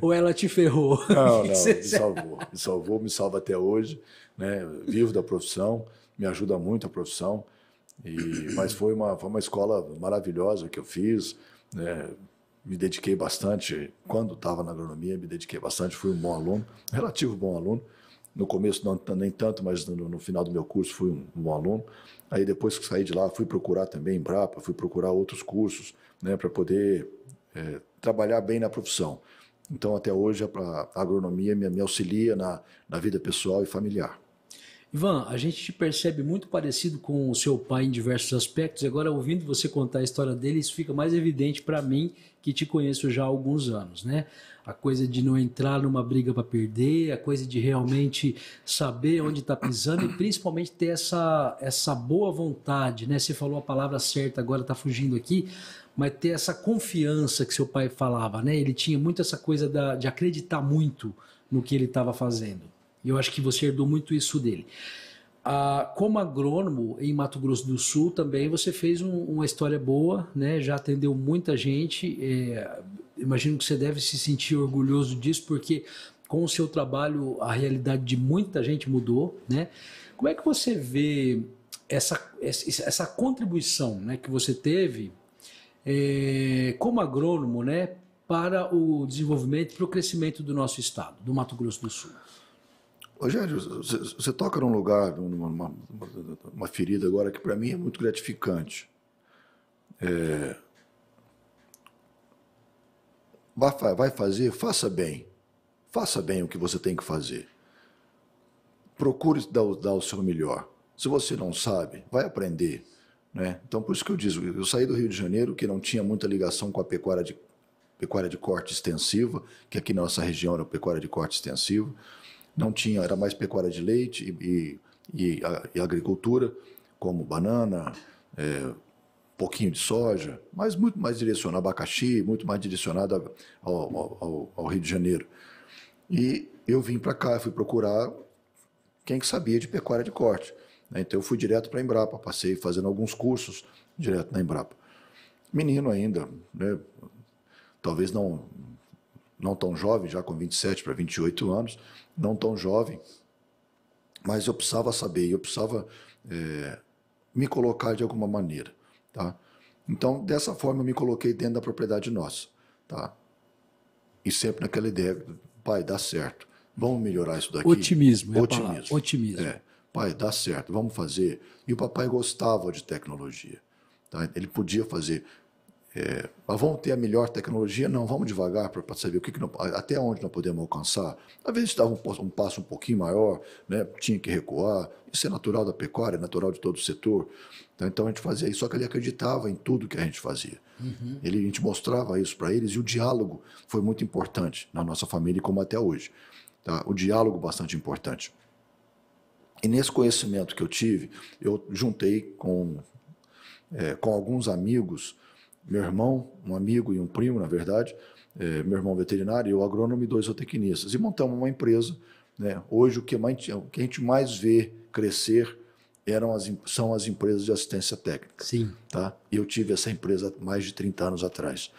ou ela te ferrou? Não, não, me salvou, me salvou, me salva até hoje, né, vivo da profissão, me ajuda muito a profissão, e, mas foi uma, foi uma escola maravilhosa que eu fiz, né? Me dediquei bastante, quando estava na agronomia, me dediquei bastante, fui um bom aluno, relativo bom aluno, no começo não, nem tanto, mas no, no final do meu curso fui um bom aluno, aí depois que saí de lá fui procurar também Embrapa, fui procurar outros cursos, né, para poder é, trabalhar bem na profissão, então até hoje a, a agronomia me, me auxilia na, na vida pessoal e familiar. Ivan, a gente te percebe muito parecido com o seu pai em diversos aspectos. Agora, ouvindo você contar a história dele, isso fica mais evidente para mim, que te conheço já há alguns anos, né? A coisa de não entrar numa briga para perder, a coisa de realmente saber onde está pisando e principalmente ter essa, essa boa vontade, né? Você falou a palavra certa, agora está fugindo aqui, mas ter essa confiança que seu pai falava, né? Ele tinha muito essa coisa da, de acreditar muito no que ele estava fazendo. E eu acho que você herdou muito isso dele. Ah, como agrônomo em Mato Grosso do Sul também, você fez um, uma história boa, né? Já atendeu muita gente. É, imagino que você deve se sentir orgulhoso disso, porque com o seu trabalho a realidade de muita gente mudou, né? Como é que você vê essa, essa contribuição, né, que você teve é, como agrônomo, né, para o desenvolvimento, para o crescimento do nosso estado, do Mato Grosso do Sul? Rogério, você toca num lugar, numa uma ferida agora que para mim é muito gratificante. É... Vai fazer, faça bem. Faça bem o que você tem que fazer. Procure dar, dar o seu melhor. Se você não sabe, vai aprender, né? Então, por isso que eu digo, eu saí do Rio de Janeiro, que não tinha muita ligação com a pecuária de, pecuária de corte extensiva, que aqui na nossa região era pecuária de corte extensivo. Não tinha, era mais pecuária de leite e, e, e, a, e agricultura, como banana, é, um pouquinho de soja, mas muito mais direcionado, abacaxi, muito mais direcionado ao, ao, ao Rio de Janeiro. E eu vim para cá, fui procurar quem que sabia de pecuária de corte, né? Então eu fui direto para a Embrapa, passei fazendo alguns cursos direto na Embrapa. Menino ainda, né? Talvez não, não tão jovem, já com vinte e sete para vinte e oito anos, não tão jovem, mas eu precisava saber, eu precisava é, me colocar de alguma maneira, tá? Então, dessa forma, eu me coloquei dentro da propriedade nossa, tá? E sempre naquela ideia, pai, dá certo, vamos melhorar isso daqui. Otimismo, otimismo, otimismo. É, pai, dá certo, vamos fazer. E o papai gostava de tecnologia, tá? Ele podia fazer. É, mas vamos ter a melhor tecnologia? Não, vamos devagar para saber o que que não, até onde nós podemos alcançar. Às vezes dava um, um passo um pouquinho maior, né? Tinha que recuar. Isso é natural da pecuária, é natural de todo o setor. Então, então a gente fazia isso, só que ele acreditava em tudo que a gente fazia. Uhum. Ele, a gente mostrava isso para eles, e o diálogo foi muito importante na nossa família, como até hoje. Tá? O diálogo bastante importante. E nesse conhecimento que eu tive, eu juntei com, é, com alguns amigos. Meu irmão, um amigo e um primo, na verdade, é, meu irmão veterinário, eu agrônomo e dois zootecnistas. E montamos uma empresa, né? Hoje o que, mais, o que a gente mais vê crescer eram as, são as empresas de assistência técnica. Sim. Tá? Eu tive essa empresa há mais de trinta anos atrás.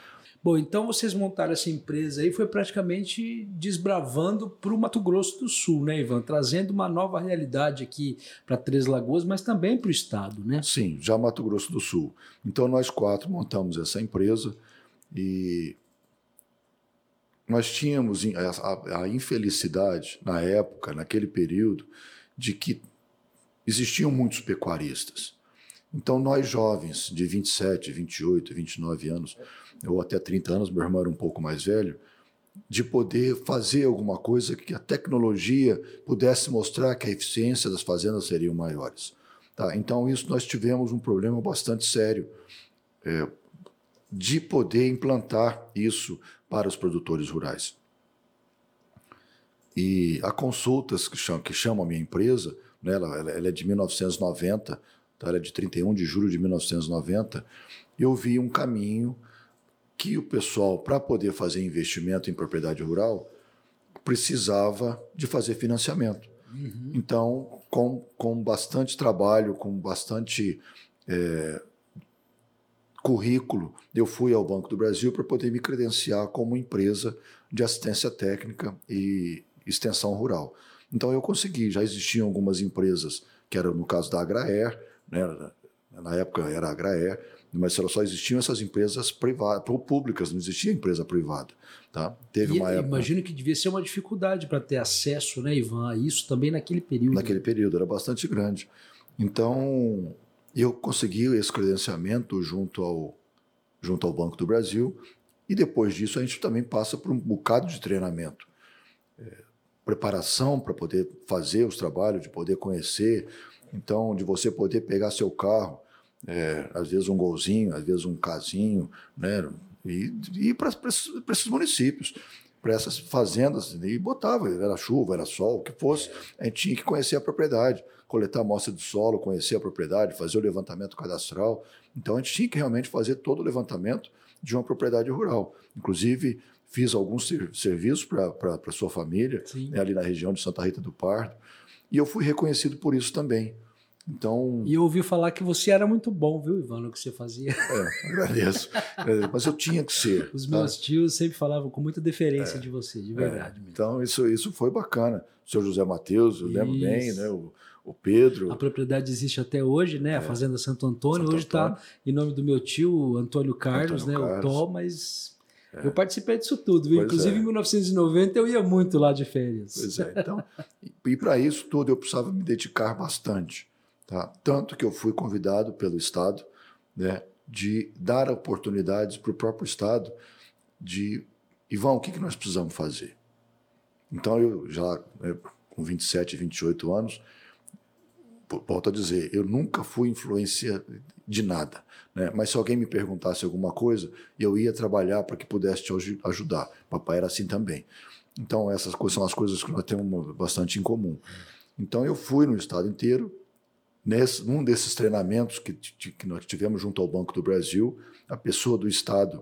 Bom, então vocês montaram essa empresa aí, foi praticamente desbravando para o Mato Grosso do Sul, né, Ivan? Trazendo uma nova realidade aqui para Três Lagoas, mas também para o estado, né? Sim, já Mato Grosso do Sul. Então nós quatro montamos essa empresa e nós tínhamos a, a infelicidade na época, naquele período, de que existiam muitos pecuaristas. Então, nós jovens, de vinte e sete, vinte e oito, vinte e nove anos, ou até trinta anos, meu irmão era um pouco mais velho, de poder fazer alguma coisa que a tecnologia pudesse mostrar que a eficiência das fazendas seriam maiores. Tá? Então, isso nós tivemos um problema bastante sério é, de poder implantar isso para os produtores rurais. E há consultas que chamam, que chamam a minha empresa, né, ela, ela é de mil novecentos e noventa, era de trinta e um de julho de mil novecentos e noventa, eu vi um caminho que o pessoal, para poder fazer investimento em propriedade rural, precisava de fazer financiamento. Uhum. Então, com, com bastante trabalho, com bastante é, currículo, eu fui ao Banco do Brasil para poder me credenciar como empresa de assistência técnica e extensão rural. Então, eu consegui, já existiam algumas empresas, que era no caso da Agraer, na época era a Agraer, mas só existiam essas empresas privadas, públicas, não existia empresa privada. Tá? Teve e, uma época... Imagino que devia ser uma dificuldade para ter acesso, né, Ivan, a isso também naquele período. Naquele período, era bastante grande. Então, eu consegui esse credenciamento junto ao, junto ao Banco do Brasil, e depois disso a gente também passa por um bocado de treinamento. É, preparação para poder fazer os trabalhos, de poder conhecer. Então, de você poder pegar seu carro, é, às vezes um golzinho, às vezes um casinho, né? E, e ir para esses municípios, para essas fazendas, e botava, era chuva, era sol, o que fosse, a gente tinha que conhecer a propriedade, coletar amostra do solo, conhecer a propriedade, fazer o levantamento cadastral. Então, a gente tinha que realmente fazer todo o levantamento de uma propriedade rural. Inclusive, fiz alguns serviços para a sua família, né, ali na região de Santa Rita do Pardo, e eu fui reconhecido por isso também. Então, e eu ouvi falar que você era muito bom, viu, Ivan, no que você fazia. É, agradeço. É, mas eu tinha que ser. Os tá? meus tios sempre falavam com muita deferência é, de você, de verdade. É, mesmo. Então, isso, isso foi bacana. O senhor José Mateus, eu isso. lembro bem, né? O, o Pedro. A propriedade existe até hoje, né? É. A Fazenda Santo Antônio. Santo hoje está em nome do meu tio, Antônio Carlos, Antônio né? Carlos. O Tó, mas é. eu participei disso tudo. Viu? Inclusive, é. em mil novecentos e noventa, eu ia muito lá de férias. Pois é, então. E para isso tudo, eu precisava me dedicar bastante. Tá? Tanto que eu fui convidado pelo Estado, né, de dar oportunidades para o próprio Estado de, Ivan, o que, que nós precisamos fazer? Então, eu já, né, com vinte e sete, vinte e oito anos, volto a dizer, eu nunca fui influência de nada, né? Mas se alguém me perguntasse alguma coisa, eu ia trabalhar para que pudesse te ajudar. Papai era assim também. Então, essas coisas são as coisas que nós temos bastante em comum. Então, eu fui no Estado inteiro. Nesse, num desses treinamentos que, que nós tivemos junto ao Banco do Brasil, a pessoa do Estado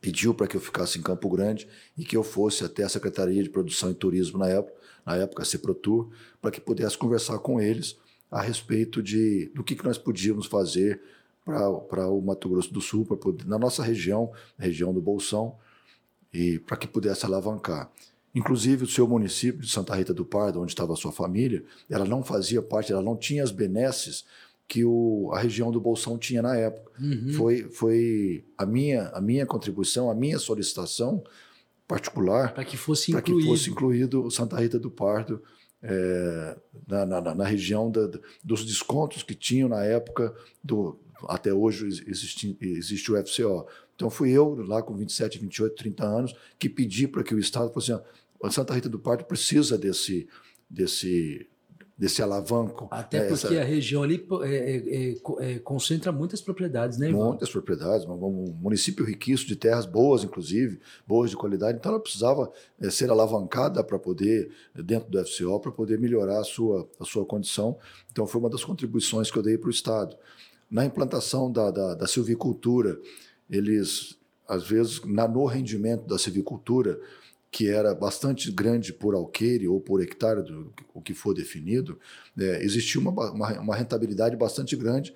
pediu para que eu ficasse em Campo Grande e que eu fosse até a Secretaria de Produção e Turismo na época, na época a Seprotur, para que pudesse conversar com eles a respeito de, do que, que nós podíamos fazer para o Mato Grosso do Sul, pra poder, na nossa região, região do Bolsão, e para que pudesse alavancar. Inclusive, o seu município de Santa Rita do Pardo, onde estava a sua família, ela não fazia parte, ela não tinha as benesses que o, a região do Bolsão tinha na época. Uhum. Foi, foi a, minha, a minha contribuição, a minha solicitação particular para que fosse incluído, que fosse incluído Santa Rita do Pardo é, na, na, na região da, dos descontos que tinham na época, do, até hoje existe, existe o F C O. Então, fui eu, lá com vinte e sete, vinte e oito, trinta anos, que pedi para que o Estado fosse assim, Santa Rita do Pardo precisa desse, desse, desse alavanco. Até né? porque Essa... a região ali é, é, é, concentra muitas propriedades, né, Ivan? Muitas propriedades, um município riquíssimo de terras boas, inclusive, boas de qualidade. Então, ela precisava é, ser alavancada para poder, dentro do F C O, para poder melhorar a sua, a sua condição. Então, foi uma das contribuições que eu dei para o Estado. Na implantação da, da, da silvicultura, eles, às vezes, no rendimento da silvicultura, que era bastante grande por alqueire ou por hectare, do, o que for definido, é, existia uma, uma, uma rentabilidade bastante grande,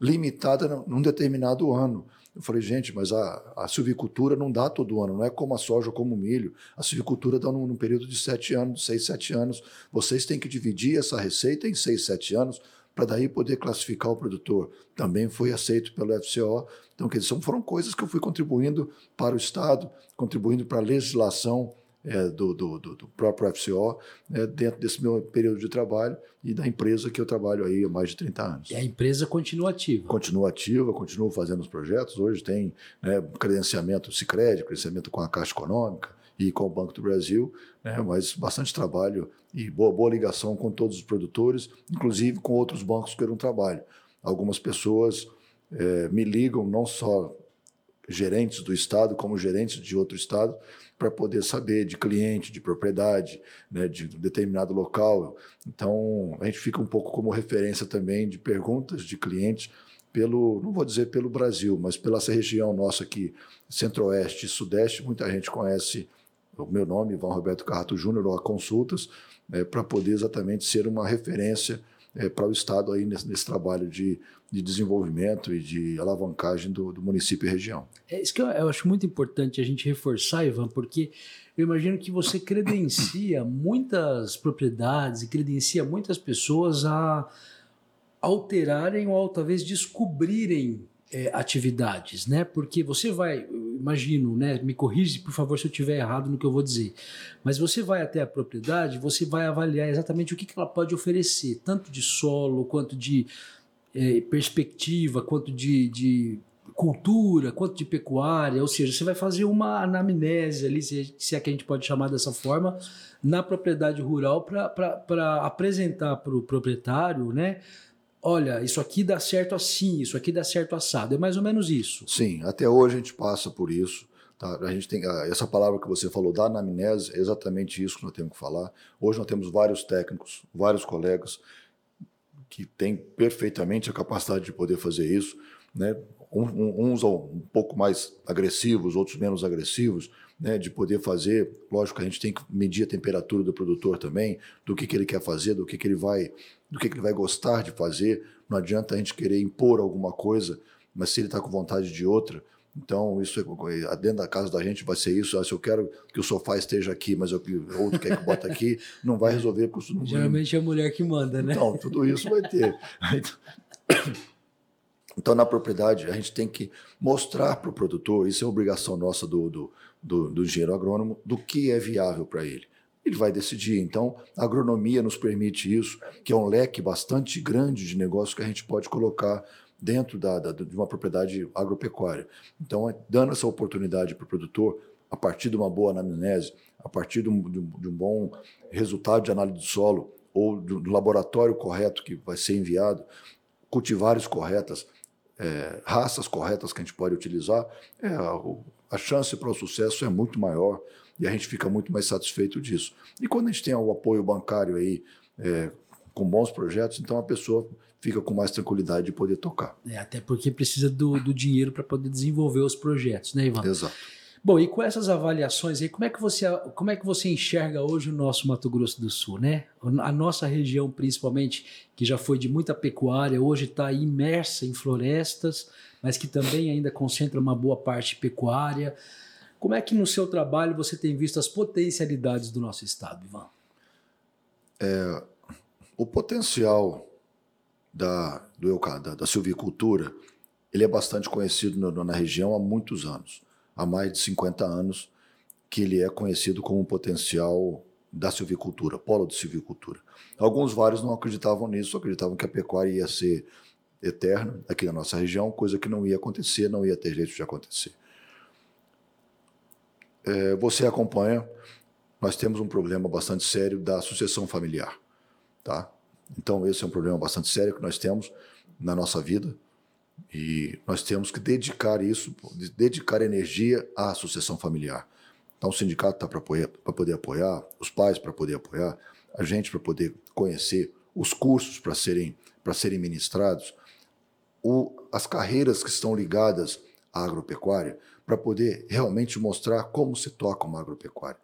limitada num determinado ano. Eu falei, gente, mas a, a silvicultura não dá todo ano, não é como a soja ou como o milho. A silvicultura dá num, num período de sete anos, seis, sete anos. Vocês têm que dividir essa receita em seis, sete anos, para daí poder classificar o produtor. Também foi aceito pelo F C O. Então, quer dizer, foram coisas que eu fui contribuindo para o Estado, contribuindo para a legislação é, do, do, do próprio F C O, é, dentro desse meu período de trabalho e da empresa que eu trabalho aí há mais de trinta anos. E a empresa continua ativa? Continua ativa, continuo fazendo os projetos. Hoje tem né, credenciamento Sicredi, credenciamento com a Caixa Econômica e com o Banco do Brasil, né, mas bastante trabalho e boa, boa ligação com todos os produtores, inclusive com outros bancos que eu não trabalho. Algumas pessoas é, me ligam, não só gerentes do Estado, como gerentes de outro Estado, para poder saber de cliente, de propriedade, né, de determinado local. Então, a gente fica um pouco como referência também de perguntas de clientes, pelo, não vou dizer pelo Brasil, mas pela essa região nossa aqui, Centro-Oeste e Sudeste, muita gente conhece o meu nome, Ivan Roberto Carrato Júnior, ou a Consultas, né, para poder exatamente ser uma referência é, para o Estado aí nesse, nesse trabalho de, de desenvolvimento e de alavancagem do, do município e região. É isso que eu, eu acho muito importante a gente reforçar, Ivan, porque eu imagino que você credencia muitas propriedades e credencia muitas pessoas a alterarem ou talvez descobrirem É, atividades, né? Porque você vai, imagino, né? Me corrige, por favor, se eu estiver errado no que eu vou dizer. Mas você vai até a propriedade, você vai avaliar exatamente o que, que ela pode oferecer, tanto de solo, quanto de é, perspectiva, quanto de, de cultura, quanto de pecuária, ou seja, você vai fazer uma anamnese ali, se é que a gente pode chamar dessa forma, na propriedade rural para apresentar para o proprietário, né? Olha, isso aqui dá certo assim, isso aqui dá certo assado, é mais ou menos isso. Sim, até hoje a gente passa por isso. Tá? A gente tem essa palavra que você falou da anamnese, é exatamente isso que nós temos que falar. Hoje nós temos vários técnicos, vários colegas que têm perfeitamente a capacidade de poder fazer isso, né? Um, um, uns um pouco mais agressivos, outros menos agressivos, né, de poder fazer. Lógico que a gente tem que medir a temperatura do produtor também, do que, que ele quer fazer, do que, que ele vai, do que, que ele vai gostar de fazer. Não adianta a gente querer impor alguma coisa, mas se ele está com vontade de outra, então isso é, dentro da casa da gente vai ser isso. Ah, se eu quero que o sofá esteja aqui, mas eu, outro quer que bota aqui, não vai resolver. Porque isso não... Geralmente é a mulher que manda, né? Então, tudo isso vai ter. Então, na propriedade, a gente tem que mostrar para o produtor, isso é obrigação nossa do, do, do, do engenheiro agrônomo, do que é viável para ele. Ele vai decidir. Então, a agronomia nos permite isso, que é um leque bastante grande de negócio que a gente pode colocar dentro da, da, de uma propriedade agropecuária. Então, dando essa oportunidade para o produtor, a partir de uma boa anamnese, a partir de um, de um bom resultado de análise de solo ou do, do laboratório correto que vai ser enviado, cultivares corretas, É, raças corretas que a gente pode utilizar, é, a, a chance para o sucesso é muito maior e a gente fica muito mais satisfeito disso. E quando a gente tem o apoio bancário aí, é, com bons projetos, então a pessoa fica com mais tranquilidade de poder tocar. É, até porque precisa do, do dinheiro para poder desenvolver os projetos, né, Ivan? Exato. Bom, e com essas avaliações aí, como é que você, como é que você enxerga hoje o nosso Mato Grosso do Sul, né? A nossa região, principalmente, que já foi de muita pecuária, hoje está imersa em florestas, mas que também ainda concentra uma boa parte pecuária. Como é que no seu trabalho você tem visto as potencialidades do nosso estado, Ivan? É, o potencial da, do, da, da silvicultura, ele é bastante conhecido no, na região há muitos anos. Há mais de cinquenta anos, que ele é conhecido como um potencial da silvicultura, polo de silvicultura. Alguns vários não acreditavam nisso, acreditavam que a pecuária ia ser eterna aqui na nossa região, coisa que não ia acontecer, não ia ter jeito de acontecer. É, você acompanha, nós temos um problema bastante sério da sucessão familiar. Tá? Então, esse é um problema bastante sério que nós temos na nossa vida, e nós temos que dedicar isso, dedicar energia à sucessão familiar. Então o sindicato está para apoiar, para poder apoiar, os pais para poder apoiar, a gente para poder conhecer, os cursos para serem, para serem ministrados, o, as carreiras que estão ligadas à agropecuária, para poder realmente mostrar como se toca uma agropecuária.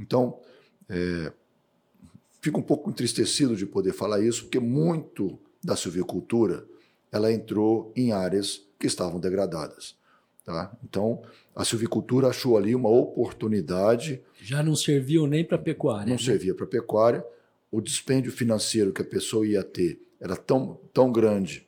Então, é, fico um pouco entristecido de poder falar isso, porque muito da silvicultura ela entrou em áreas que estavam degradadas. Tá? Então, a silvicultura achou ali uma oportunidade. Já não serviu nem para a pecuária. Não, né? Servia para a pecuária. O dispêndio financeiro que a pessoa ia ter era tão, tão grande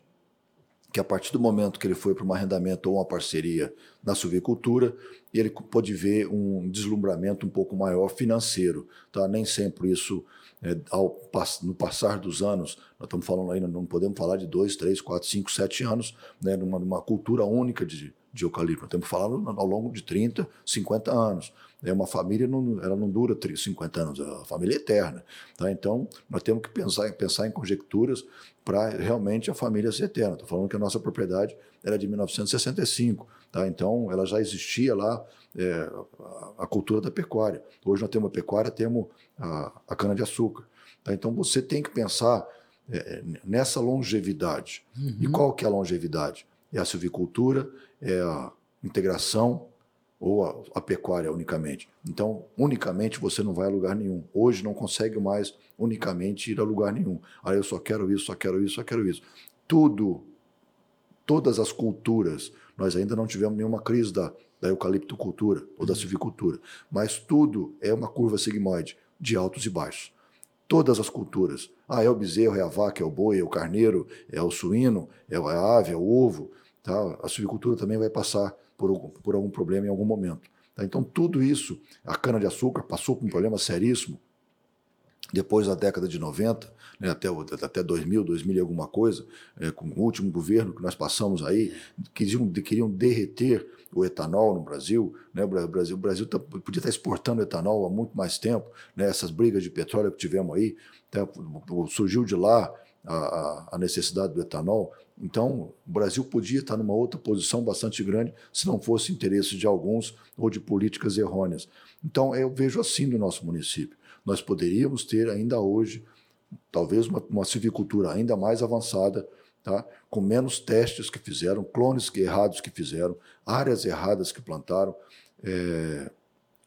que, a partir do momento que ele foi para um arrendamento ou uma parceria na silvicultura, ele pôde ver um deslumbramento um pouco maior financeiro. Tá? Nem sempre isso... É, ao, no passar dos anos, nós estamos falando aí, não podemos falar de dois, três, quatro, cinco, sete anos, né, numa, numa cultura única de, de eucalipto. Nós estamos falando ao longo de trinta, cinquenta anos. É uma família, não, ela não dura trinta, cinquenta anos, é uma família eterna. Tá? Então, nós temos que pensar, pensar em conjecturas para realmente a família ser eterna. Estou falando que a nossa propriedade era de mil novecentos e sessenta e cinco, tá? Então ela já existia lá, é, a cultura da pecuária. Hoje nós temos a pecuária, temos a, a cana-de-açúcar. Tá? Então você tem que pensar, é, nessa longevidade. Uhum. E qual que é a longevidade? É a silvicultura, é a integração ou a, a pecuária unicamente. Então, unicamente você não vai a lugar nenhum. Hoje não consegue mais unicamente ir a lugar nenhum. Ah, eu só quero isso, só quero isso, só quero isso. Tudo, todas as culturas, nós ainda não tivemos nenhuma crise da, da eucaliptocultura ou da silvicultura, mas tudo é uma curva sigmoide, de altos e baixos. Todas as culturas. Ah, é o bezerro, é a vaca, é o boi, é o carneiro, é o suíno, é a ave, é o ovo. Tá? A silvicultura também vai passar Por algum, por algum problema em algum momento. Tá? Então, tudo isso, a cana-de-açúcar passou por um problema seríssimo depois da década de noventa, né, até, até dois mil, dois mil e alguma coisa, é, com o último governo que nós passamos aí, queriam, queriam derreter o etanol no Brasil, né, o Brasil, o Brasil tá, podia estar exportando etanol há muito mais tempo, né, essas brigas de petróleo que tivemos aí, tá, surgiu de lá a, a necessidade do etanol. Então, o Brasil podia estar numa outra posição bastante grande se não fosse interesse de alguns ou de políticas errôneas. Então, eu vejo assim no nosso município. Nós poderíamos ter ainda hoje, talvez, uma, uma silvicultura ainda mais avançada, tá? Com menos testes que fizeram, clones que, errados que fizeram, áreas erradas que plantaram, é,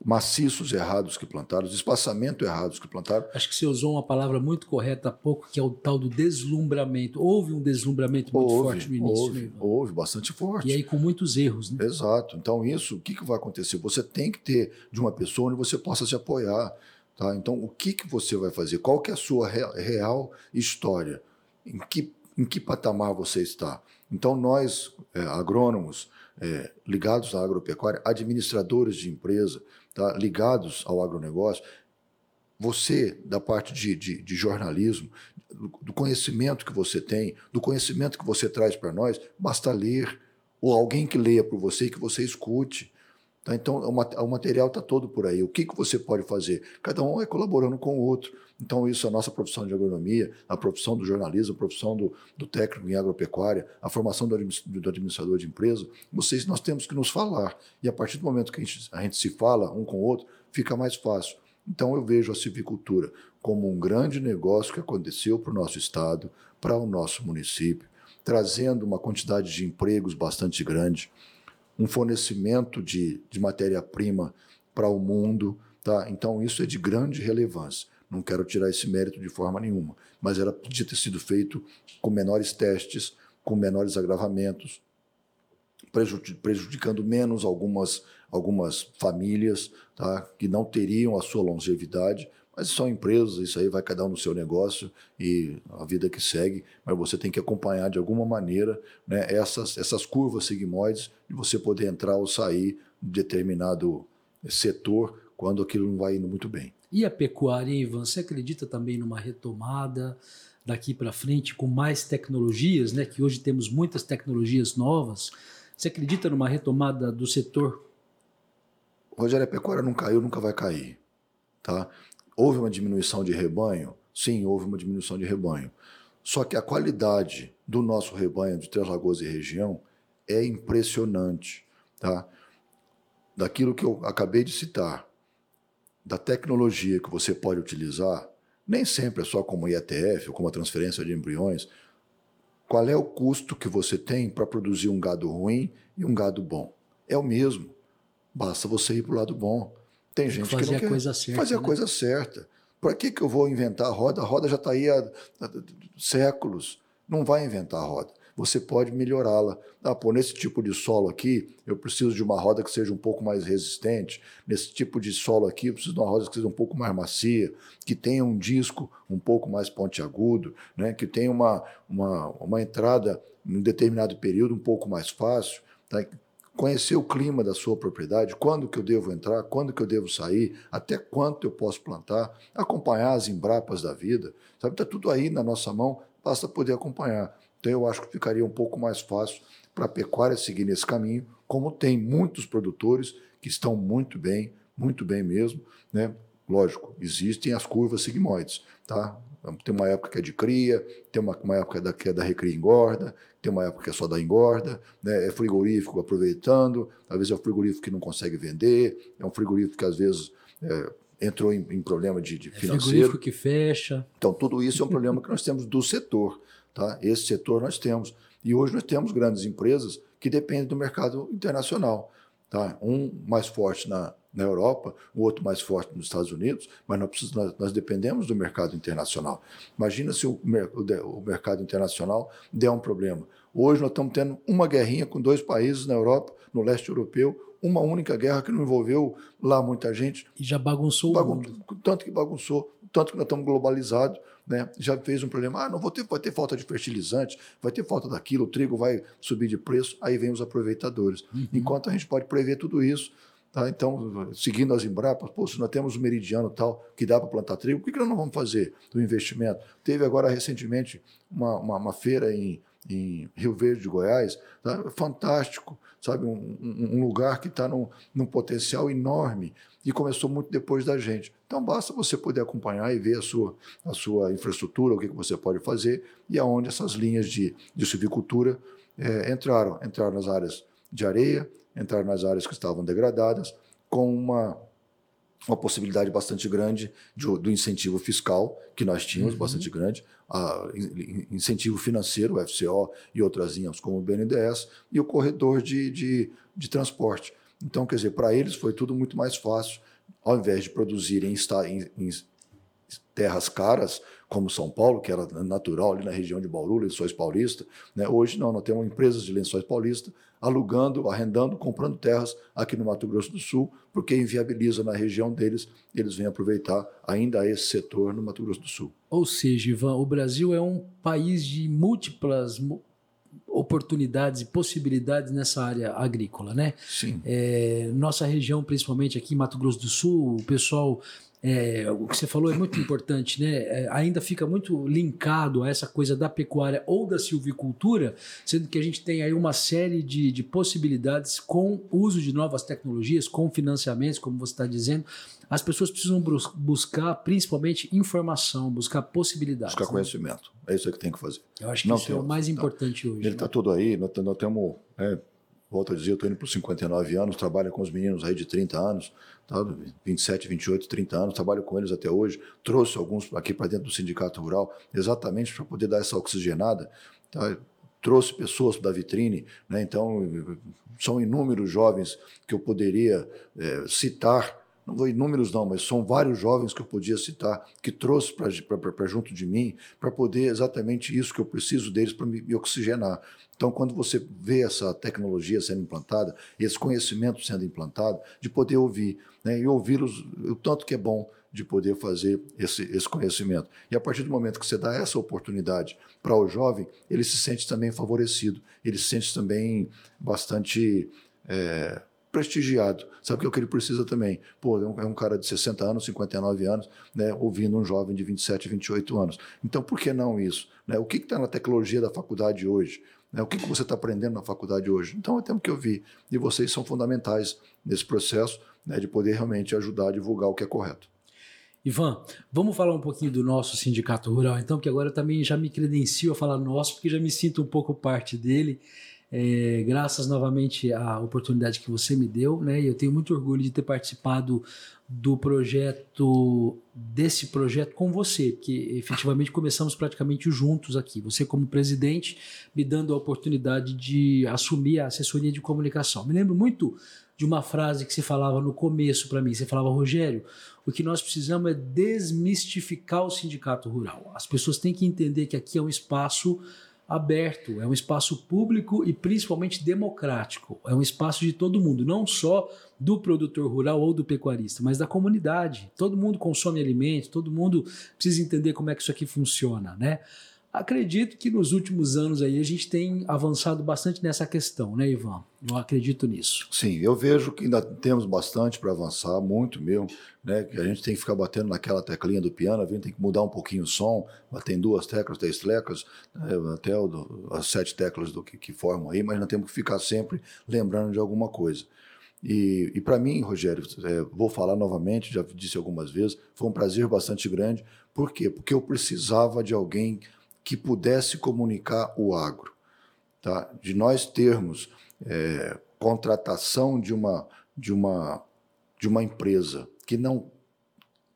maciços errados que plantaram, espaçamento errados que plantaram. Acho que você usou uma palavra muito correta há pouco, que é o tal do deslumbramento. Houve um deslumbramento muito houve, forte no início. Houve, né, houve, bastante forte. E aí com muitos erros, né? Exato. Então isso, o que, que vai acontecer? Você tem que ter de uma pessoa onde você possa se apoiar. Tá, então, o que, que você vai fazer? Qual que é a sua real, real história? Em que, em que patamar você está? Então, nós, é, agrônomos, é, ligados à agropecuária, administradores de empresa, tá, ligados ao agronegócio, você, da parte de, de, de jornalismo, do, do conhecimento que você tem, do conhecimento que você traz para nós, basta ler, ou alguém que leia por você e que você escute. Tá, então, o material está todo por aí. O que, que você pode fazer? Cada um é colaborando com o outro. Então, isso é a nossa profissão de agronomia, a profissão do jornalismo, a profissão do, do técnico em agropecuária, a formação do, do administrador de empresa. Vocês, nós temos que nos falar. E a partir do momento que a gente, a gente se fala um com o outro, fica mais fácil. Então, eu vejo a silvicultura como um grande negócio que aconteceu para o nosso estado, para o nosso município, trazendo uma quantidade de empregos bastante grande, um fornecimento de, de matéria-prima para o mundo, tá? Então isso é de grande relevância. Não quero tirar esse mérito de forma nenhuma, mas ela podia ter sido feito com menores testes, com menores agravamentos, prejudicando menos algumas, algumas famílias, tá? Que não teriam a sua longevidade, mas são empresas, isso aí vai cada um no seu negócio e a vida que segue, mas você tem que acompanhar de alguma maneira, né, essas, essas curvas sigmoides de você poder entrar ou sair de determinado setor quando aquilo não vai indo muito bem. E a pecuária, Ivan, você acredita também numa retomada daqui para frente com mais tecnologias, né, que hoje temos muitas tecnologias novas, você acredita numa retomada do setor? Rogério, a pecuária não caiu, nunca vai cair, tá? Houve uma diminuição de rebanho? Sim, houve uma diminuição de rebanho. Só que a qualidade do nosso rebanho de Três Lagoas e região é impressionante. Tá? Daquilo que eu acabei de citar, da tecnologia que você pode utilizar, nem sempre é só como I A T F ou como a transferência de embriões. Qual é o custo que você tem para produzir um gado ruim e um gado bom? É o mesmo. Basta você ir para o lado bom. Tem gente fazer que não a quer coisa certa, fazer, né, a coisa certa. Para que, que eu vou inventar a roda? A roda já está aí há, há séculos. Não vai inventar a roda. Você pode melhorá-la. Ah, pô, nesse tipo de solo aqui, eu preciso de uma roda que seja um pouco mais resistente. Nesse tipo de solo aqui, eu preciso de uma roda que seja um pouco mais macia, que tenha um disco um pouco mais pontiagudo, né? Que tenha uma, uma, uma entrada em um determinado período um pouco mais fácil. Tá? Conhecer o clima da sua propriedade, quando que eu devo entrar, quando que eu devo sair, até quanto eu posso plantar, acompanhar as Embrapas da vida, sabe? Está tudo aí na nossa mão, basta poder acompanhar. Então eu acho que ficaria um pouco mais fácil para a pecuária seguir nesse caminho, como tem muitos produtores que estão muito bem, muito bem mesmo, né? Lógico, existem as curvas sigmoides, tá? Tem uma época que é de cria, tem uma, uma época da, que é da recria e engorda, tem uma época que é só da engorda, né? É frigorífico aproveitando, às vezes é um frigorífico que não consegue vender, é um frigorífico que às vezes é, entrou em, em problema de, de financeiro. É frigorífico que fecha. Então tudo isso é um problema que nós temos do setor, tá? Esse setor nós temos. E hoje nós temos grandes empresas que dependem do mercado internacional, tá? Um mais forte na na Europa, o outro mais forte nos Estados Unidos, mas nós, precisamos, nós dependemos do mercado internacional. Imagina se o, o, o mercado internacional der um problema. Hoje nós estamos tendo uma guerrinha com dois países na Europa, no leste europeu, uma única guerra que não envolveu lá muita gente. E já bagunçou Bagun... o mundo. Tanto que bagunçou, tanto que nós estamos globalizados, né? Já fez um problema. Ah, não vou ter, vai ter falta de fertilizante, vai ter falta daquilo, o trigo vai subir de preço, aí vem os aproveitadores. Uhum. Enquanto a gente pode prever tudo isso, Tá? Então, seguindo as Embrapas, pô, se nós temos um meridiano tal que dá para plantar trigo, por que, que nós não vamos fazer do investimento? Teve agora recentemente uma, uma, uma feira em, em Rio Verde de Goiás, tá? Fantástico, sabe? Um, um lugar que está num, num potencial enorme e começou muito depois da gente. Então, basta você poder acompanhar e ver a sua, a sua infraestrutura, o que, que você pode fazer e aonde essas linhas de, de silvicultura é, entraram. Entraram nas áreas de areia, entrar nas áreas que estavam degradadas, com uma, uma possibilidade bastante grande de, do incentivo fiscal, que nós tínhamos, uhum. bastante grande, a, in, incentivo financeiro, o F C O e outras linhas como o B N D E S, e o corredor de, de, de transporte. Então, quer dizer, para eles foi tudo muito mais fácil, ao invés de produzirem em, em terras caras, como São Paulo, que era natural ali na região de Bauru, Lençóis Paulista, né? Hoje não, nós temos empresas de Lençóis Paulista alugando, arrendando, comprando terras aqui no Mato Grosso do Sul, porque inviabiliza na região deles, eles vêm aproveitar ainda esse setor no Mato Grosso do Sul. Ou seja, Ivan, o Brasil é um país de múltiplas oportunidades e possibilidades nessa área agrícola, né? Sim. É, nossa região, principalmente aqui em Mato Grosso do Sul, o pessoal... É, o que você falou é muito importante, né? É, ainda fica muito linkado a essa coisa da pecuária ou da silvicultura, sendo que a gente tem aí uma série de, de possibilidades com o uso de novas tecnologias, com financiamentos, como você está dizendo. As pessoas precisam bus- buscar principalmente informação, buscar possibilidades. Buscar, né? Conhecimento, é isso que tem que fazer. Eu acho que não, isso tem, é o mais importante não, hoje. Ele está, né? Tudo aí, nós, nós temos... É, volto a dizer, eu estou indo para os cinquenta e nove anos, trabalho com os meninos aí de trinta anos, tá? vinte e sete, vinte e oito, trinta anos, trabalho com eles até hoje, trouxe alguns aqui para dentro do Sindicato Rural, exatamente para poder dar essa oxigenada, tá? Trouxe pessoas da vitrine, né? Então são inúmeros jovens que eu poderia é, citar, não vou inúmeros não, mas são vários jovens que eu podia citar, que trouxe para junto de mim, para poder exatamente isso que eu preciso deles para me, me oxigenar. Então, quando você vê essa tecnologia sendo implantada, esse conhecimento sendo implantado, de poder ouvir, né? E ouvi-los o tanto que é bom de poder fazer esse, esse conhecimento. E a partir do momento que você dá essa oportunidade para o jovem, ele se sente também favorecido, ele se sente também bastante... É, prestigiado, sabe que é o que ele precisa também. Pô, é um, é um cara de sessenta anos, cinquenta e nove anos, né, ouvindo um jovem de vinte e sete, vinte e oito anos. Então, por que não isso? Né? O que está na tecnologia da faculdade hoje? Né? O que, que você está aprendendo na faculdade hoje? Então, é tempo que eu vi. E vocês são fundamentais nesse processo, né, de poder realmente ajudar a divulgar o que é correto. Ivan, vamos falar um pouquinho do nosso Sindicato Rural, então, que agora eu também já me credencio a falar nosso, porque já me sinto um pouco parte dele. É, graças novamente à oportunidade que você me deu, né? Eu tenho muito orgulho de ter participado do projeto, desse projeto com você, porque efetivamente começamos praticamente juntos aqui, você como presidente me dando a oportunidade de assumir a assessoria de comunicação. Me lembro muito de uma frase que você falava no começo para mim, você falava: Rogério, o que nós precisamos é desmistificar o Sindicato Rural, as pessoas têm que entender que aqui é um espaço aberto, é um espaço público e principalmente democrático, é um espaço de todo mundo, não só do produtor rural ou do pecuarista, mas da comunidade, todo mundo consome alimentos, todo mundo precisa entender como é que isso aqui funciona, né? Acredito que nos últimos anos aí a gente tem avançado bastante nessa questão, né, Ivan? Eu acredito nisso. Sim, eu vejo que ainda temos bastante para avançar, muito mesmo, né? Que a gente tem que ficar batendo naquela teclinha do piano, a gente tem que mudar um pouquinho o som, tem duas teclas, três teclas, né? Até o, as sete teclas do que, que formam aí, mas nós temos que ficar sempre lembrando de alguma coisa. E, e para mim, Rogério, é, vou falar novamente, já disse algumas vezes, foi um prazer bastante grande. Por quê? Porque eu precisava de alguém que pudesse comunicar o agro, tá? De nós termos é, contratação de uma, de, uma, de uma empresa que não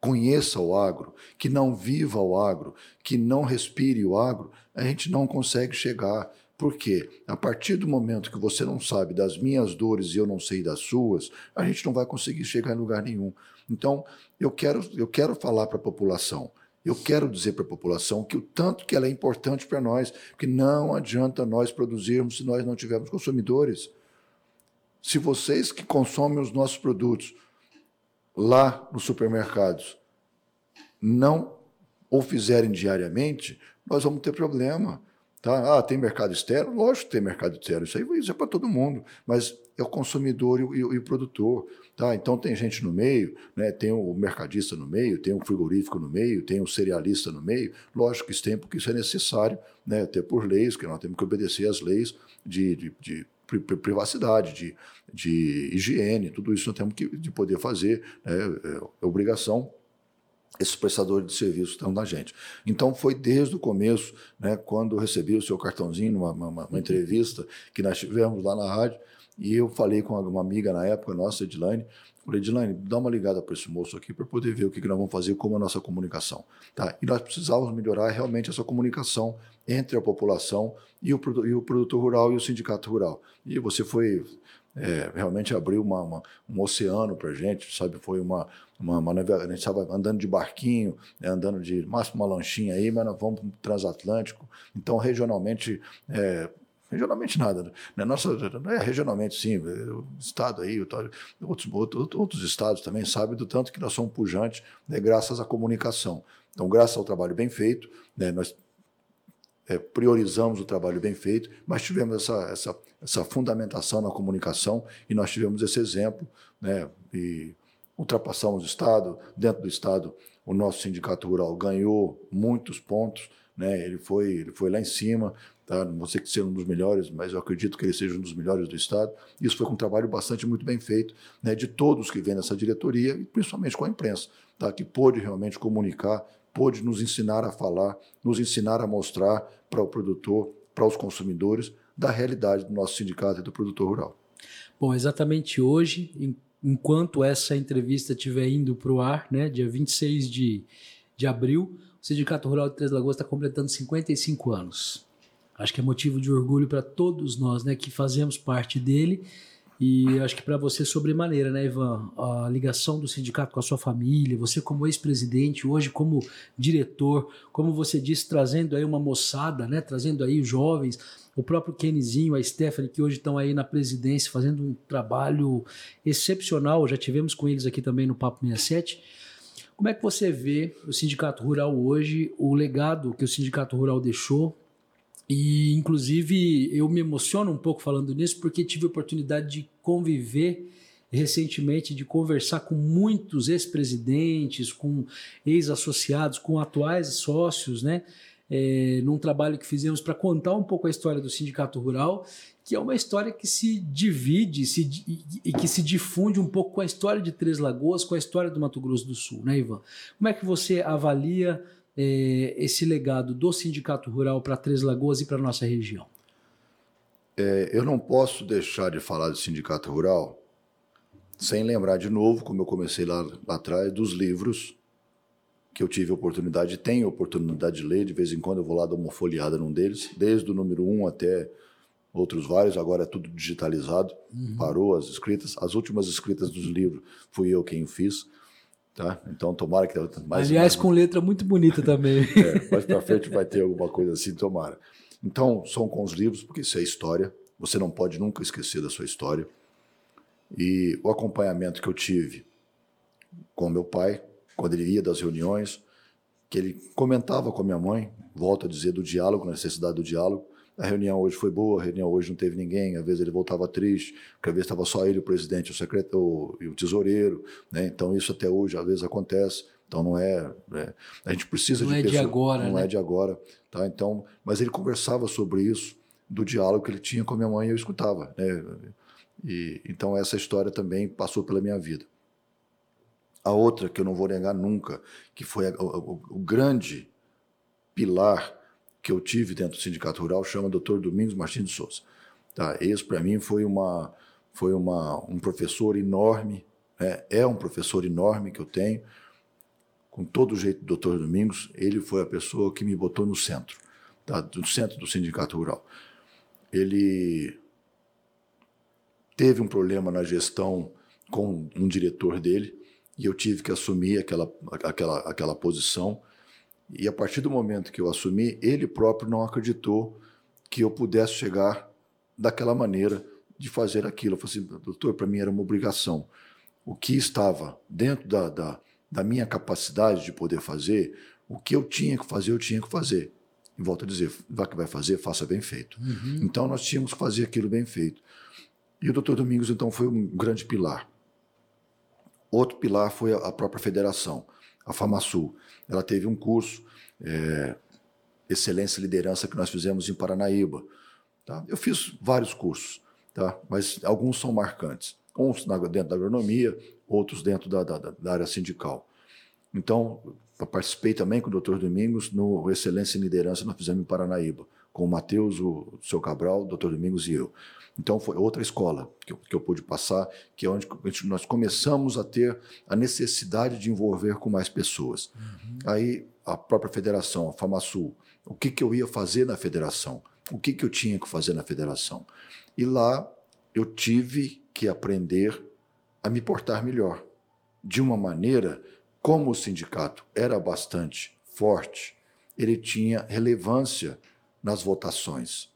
conheça o agro, que não viva o agro, que não respire o agro, a gente não consegue chegar. Por quê? A partir do momento que você não sabe das minhas dores e eu não sei das suas, a gente não vai conseguir chegar em lugar nenhum. Então, eu quero, eu quero falar para a população, eu quero dizer para a população que o tanto que ela é importante para nós, que não adianta nós produzirmos se nós não tivermos consumidores. Se vocês que consomem os nossos produtos lá nos supermercados não o fizerem diariamente, nós vamos ter problema. Tá? Ah, tem mercado externo? Lógico que tem mercado externo, isso aí isso é para todo mundo, mas é o consumidor e o, e o, e o produtor. Tá? Então tem gente no meio, né? Tem o mercadista no meio, tem o frigorífico no meio, tem o cerealista no meio, lógico que isso tem, porque isso é necessário, né? Até por leis, que nós temos que obedecer às leis de, de, de privacidade, de, de higiene, tudo isso nós temos que de poder fazer, né? É obrigação. Esses prestadores de serviço estão na gente. Então, foi desde o começo, né, quando eu recebi o seu cartãozinho, numa uma, uma entrevista que nós tivemos lá na rádio, e eu falei com uma amiga na época, nossa, Edilane, falei, Edilane, dá uma ligada para esse moço aqui para poder ver o que, que nós vamos fazer, como a nossa comunicação. Tá? E nós precisávamos melhorar realmente essa comunicação entre a população e o, e o produtor rural e o sindicato rural. E você foi... É, realmente abriu uma, uma, um oceano para a gente, sabe? Foi uma, uma, uma a gente estava andando de barquinho, né? Andando de máximo uma lanchinha aí, mas nós vamos para o transatlântico. Então, regionalmente, é, regionalmente nada, né? Nossa, é, regionalmente sim, o estado aí, outros, outros estados também sabem do tanto que nós somos pujantes, né? Graças à comunicação. Então, graças ao trabalho bem feito, né? Nós É, priorizamos o trabalho bem feito, mas tivemos essa, essa, essa fundamentação na comunicação e nós tivemos esse exemplo, né? E ultrapassamos o Estado. Dentro do Estado, o nosso sindicato rural ganhou muitos pontos, né? Ele foi, ele foi lá em cima, tá? Não sei se é um dos melhores, mas eu acredito que ele seja um dos melhores do Estado. Isso foi com um trabalho bastante muito bem feito, né? De todos que vêm nessa diretoria e principalmente com a imprensa, tá? Que pôde realmente comunicar, pôde nos ensinar a falar, nos ensinar a mostrar para o produtor, para os consumidores, da realidade do nosso sindicato e do produtor rural. Bom, exatamente hoje, enquanto essa entrevista estiver indo para o ar, né, dia vinte e seis de, de abril, o Sindicato Rural de Três Lagoas está completando cinquenta e cinco anos. Acho que é motivo de orgulho para todos nós, né, que fazemos parte dele. E acho que para você, sobremaneira, né, Ivan? A ligação do sindicato com a sua família, você como ex-presidente, hoje como diretor, como você disse, trazendo aí uma moçada, né, trazendo aí jovens, o próprio Kenizinho, a Stephanie, que hoje estão aí na presidência, fazendo um trabalho excepcional, já tivemos com eles aqui também no Papo sessenta e sete. Como é que você vê o Sindicato Rural hoje, o legado que o Sindicato Rural deixou? E, inclusive, eu me emociono um pouco falando nisso, porque tive a oportunidade de conviver recentemente, de conversar com muitos ex-presidentes, com ex-associados, com atuais sócios, né? É, num trabalho que fizemos para contar um pouco a história do Sindicato Rural, que é uma história que se divide se, e que se difunde um pouco com a história de Três Lagoas, com a história do Mato Grosso do Sul, né, Ivan? Como é que você avalia esse legado do Sindicato Rural para Três Lagoas e para a nossa região? É, eu não posso deixar de falar do Sindicato Rural sem lembrar de novo, como eu comecei lá, lá atrás, dos livros que eu tive oportunidade, tenho oportunidade de ler, de vez em quando eu vou lá dar uma folheada num deles, desde o número um até outros vários, agora é tudo digitalizado, uhum. Parou as escritas, as últimas escritas dos livros fui eu quem fiz, tá? Então, tomara que... Mais Aliás, uma... com letra muito bonita também. É, mais para frente vai ter alguma coisa assim, tomara. Então, são com os livros, porque isso é história. Você não pode nunca esquecer da sua história. E o acompanhamento que eu tive com meu pai, quando ele ia das reuniões, que ele comentava com a minha mãe, volto a dizer, do diálogo, a necessidade do diálogo. A reunião hoje foi boa, a reunião hoje não teve ninguém, às vezes ele voltava triste, porque às vezes estava só ele, o presidente, o secretário e o tesoureiro, né? Então isso até hoje às vezes acontece, então não é... é a gente precisa não de... Não é pessoa, de agora, Não né? é de agora, tá? Então, mas ele conversava sobre isso, do diálogo que ele tinha com a minha mãe e eu escutava, né? E, então essa história também passou pela minha vida. A outra que eu não vou negar nunca, que foi a, o, o grande pilar que eu tive dentro do Sindicato Rural, chama Doutor Domingos Martins de Souza. Tá? Esse, para mim, foi, uma, foi uma, um professor enorme, né? É um professor enorme que eu tenho. Com todo o jeito do Doutor Domingos, ele foi a pessoa que me botou no centro, tá? Do centro do Sindicato Rural. Ele teve um problema na gestão com um diretor dele, e eu tive que assumir aquela, aquela, aquela posição. E a partir do momento que eu assumi, ele próprio não acreditou que eu pudesse chegar daquela maneira de fazer aquilo. Eu falei assim, doutor, para mim era uma obrigação. O que estava dentro da, da, da minha capacidade de poder fazer, o que eu tinha que fazer, eu tinha que fazer. E volto a dizer, vá que vai fazer, faça bem feito. Uhum. Então, nós tínhamos que fazer aquilo bem feito. E o doutor Domingos, então, foi um grande pilar. Outro pilar foi a própria federação, a FamaSul. Ela teve um curso, é, Excelência e Liderança, que nós fizemos em Paranaíba. Tá? Eu fiz vários cursos, tá? Mas alguns são marcantes. Uns dentro da agronomia, outros dentro da, da, da área sindical. Então, eu participei também com o doutor Domingos no Excelência em Liderança, nós fizemos em Paranaíba, com o Matheus, o seu Cabral, o doutor Domingos e eu. Então, foi outra escola que eu, que eu pude passar, que é onde nós começamos a ter a necessidade de envolver com mais pessoas. Uhum. Aí, a própria federação, a FamaSul, o que, que eu ia fazer na federação? O que, que eu tinha que fazer na federação? E lá, eu tive que aprender a me portar melhor, de uma maneira... Como o sindicato era bastante forte, ele tinha relevância nas votações.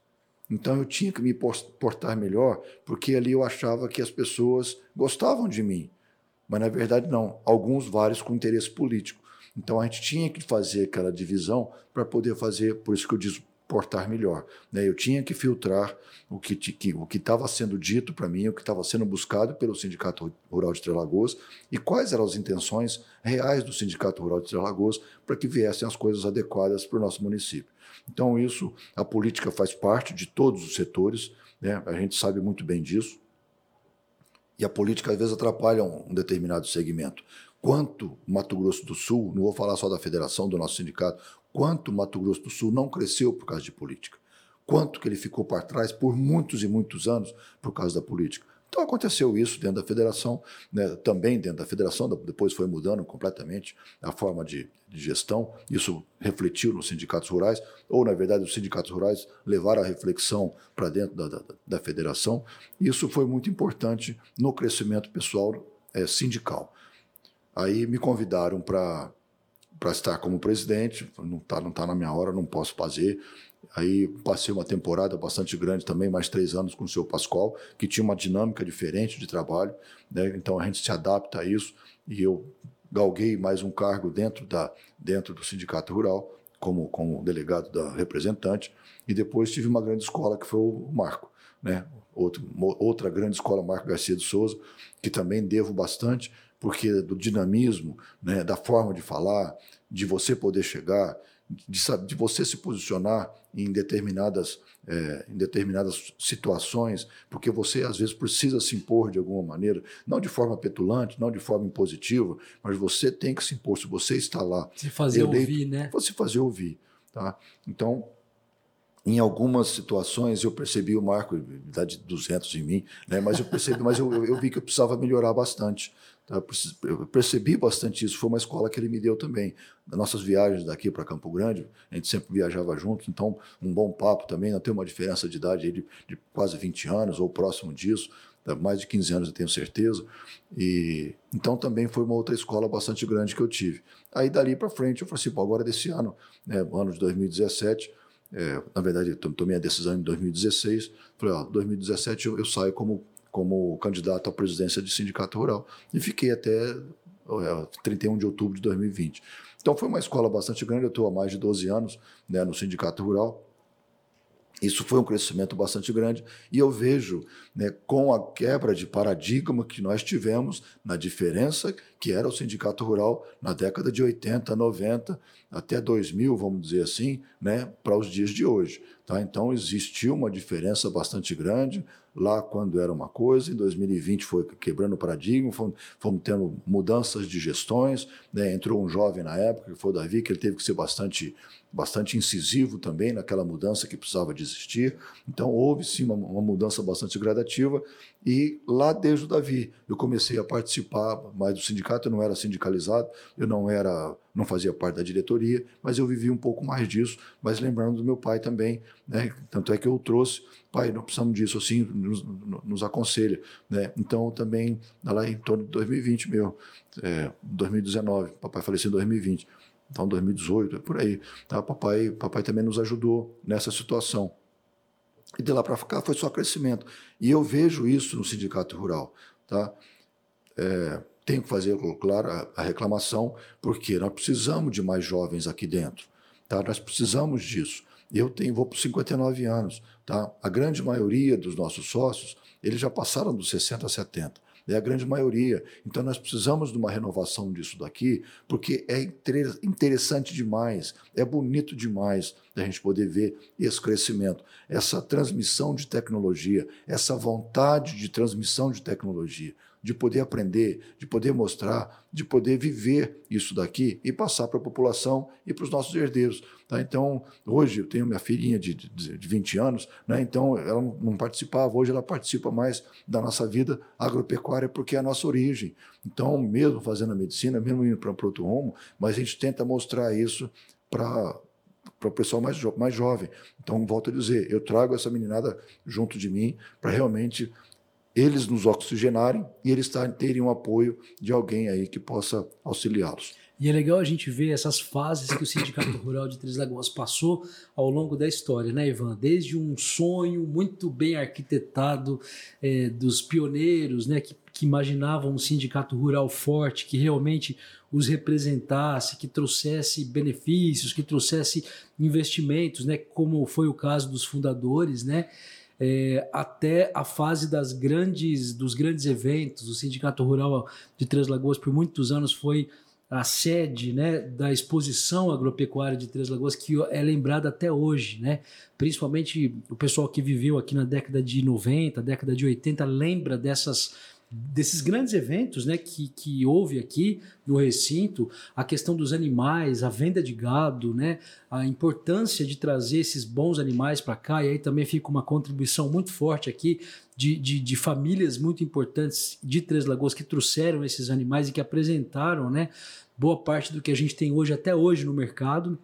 Então, eu tinha que me portar melhor, porque ali eu achava que as pessoas gostavam de mim. Mas, na verdade, não. Alguns, vários, com interesse político. Então, a gente tinha que fazer aquela divisão para poder fazer, por isso que eu disse, portar melhor. Né? Eu tinha que filtrar o que que, o que estava sendo dito para mim, o que estava sendo buscado pelo Sindicato Rural de Três Lagoas e quais eram as intenções reais do Sindicato Rural de Três Lagoas para que viessem as coisas adequadas para o nosso município. Então, isso, a política faz parte de todos os setores, né? A gente sabe muito bem disso. E a política, às vezes, atrapalha um determinado segmento. Quanto Mato Grosso do Sul, não vou falar só da federação, do nosso sindicato, quanto Mato Grosso do Sul não cresceu por causa de política, quanto que ele ficou para trás por muitos e muitos anos por causa da política. Então, aconteceu isso dentro da federação, né? Também dentro da federação, depois foi mudando completamente a forma de, de gestão, isso refletiu nos sindicatos rurais, ou, na verdade, os sindicatos rurais levaram a reflexão para dentro da, da, da federação. Isso foi muito importante no crescimento pessoal, é, sindical. Aí me convidaram para estar como presidente, não está não tá na minha hora, não posso fazer. Aí passei uma temporada bastante grande também, mais três anos com o seu Pascoal, que tinha uma dinâmica diferente de trabalho, né? Então a gente se adapta a isso e eu galguei mais um cargo dentro, da, dentro do Sindicato Rural, como, como delegado da representante, e depois tive uma grande escola que foi o Marco, né? Outro, outra grande escola, Marco Garcia de Souza, que também devo bastante, porque do dinamismo, né, da forma de falar, de você poder chegar, de, de você se posicionar em determinadas, é, em determinadas situações, porque você, às vezes, precisa se impor de alguma maneira, não de forma petulante, não de forma impositiva, mas você tem que se impor, se você está lá. Se fazer eleito, ouvir, né? Se fazer ouvir, tá? Então, em algumas situações eu percebi o Marco, dá de duzentos em mim, né? Mas eu percebi, mas eu, eu vi que eu precisava melhorar bastante. Eu percebi bastante isso, foi uma escola que ele me deu também. Nas nossas viagens daqui para Campo Grande, a gente sempre viajava junto, então um bom papo também, não tem uma diferença de idade de, de quase vinte anos ou próximo disso, mais de quinze anos eu tenho certeza. E então também foi uma outra escola bastante grande que eu tive. Aí dali para frente eu falei assim, agora desse ano, né, ano de dois mil e dezessete, é, na verdade eu tomei a decisão em dois mil e dezesseis, falei, ó, dois mil e dezessete eu, eu saio como como candidato à presidência do Sindicato Rural. E fiquei até trinta e um de outubro de dois mil e vinte. Então, foi uma escola bastante grande. Eu estou há mais de doze anos, né, no Sindicato Rural. Isso foi um crescimento bastante grande. E eu vejo, né, com a quebra de paradigma que nós tivemos na diferença que era o Sindicato Rural na década de oitenta, noventa, até dois mil, vamos dizer assim, né, para os dias de hoje. Tá? Então, existiu uma diferença bastante grande. Lá quando era uma coisa, em dois mil e vinte foi quebrando o paradigma, fomos, fomos tendo mudanças de gestões, né? Entrou um jovem na época, que foi o Davi, que ele teve que ser bastante, bastante incisivo também naquela mudança que precisava de existir. Então houve sim uma, uma mudança bastante gradativa e lá desde o Davi eu comecei a participar mais do sindicato, eu não era sindicalizado, eu não era... não fazia parte da diretoria, mas eu vivi um pouco mais disso, mas lembrando do meu pai também, né? Tanto é que eu trouxe, pai, não precisamos disso, assim, nos, nos aconselha, né? Então, também, lá em torno de dois mil e vinte, meu, é, dois mil e dezenove, papai faleceu em dois mil e vinte, então dois mil e dezoito, é por aí, tá? Papai, papai também nos ajudou nessa situação. E de lá para cá foi só crescimento. E eu vejo isso no Sindicato Rural, tá? É, tenho que fazer, claro, a reclamação, porque nós precisamos de mais jovens aqui dentro, tá? Nós precisamos disso. Eu tenho, vou para os cinquenta e nove anos. Tá? A grande maioria dos nossos sócios, eles já passaram dos sessenta a setenta. É a grande maioria. Então, nós precisamos de uma renovação disso daqui, porque é interessante demais, é bonito demais a gente poder ver esse crescimento, essa transmissão de tecnologia, essa vontade de transmissão de tecnologia, de poder aprender, de poder mostrar, de poder viver isso daqui e passar para a população e para os nossos herdeiros. Tá? Então, hoje eu tenho minha filhinha de, de, de vinte anos, né? Então ela não participava, hoje ela participa mais da nossa vida agropecuária porque é a nossa origem. Então, mesmo fazendo a medicina, mesmo indo para um outro rumo, mas a gente tenta mostrar isso para... para o pessoal mais, jo- mais jovem. Então, volto a dizer, eu trago essa meninada junto de mim para realmente eles nos oxigenarem e eles terem um apoio de alguém aí que possa auxiliá-los. E é legal a gente ver essas fases que o Sindicato Rural de Três Lagoas passou ao longo da história, né, Ivan? Desde um sonho muito bem arquitetado é, dos pioneiros, né, que, que imaginavam um sindicato rural forte, que realmente os representasse, que trouxesse benefícios, que trouxesse investimentos, né, como foi o caso dos fundadores, né? É, até a fase das grandes, dos grandes eventos. O Sindicato Rural de Três Lagoas, por muitos anos, foi a sede, né, da exposição agropecuária de Três Lagoas, que é lembrada até hoje, né? Principalmente o pessoal que viveu aqui na década de noventa, década de oitenta, lembra dessas, desses grandes eventos, né, que, que houve aqui no recinto, a questão dos animais, a venda de gado, né, a importância de trazer esses bons animais para cá, e aí também fica uma contribuição muito forte aqui de, de, de famílias muito importantes de Três Lagoas que trouxeram esses animais e que apresentaram, né, boa parte do que a gente tem hoje até hoje no mercado,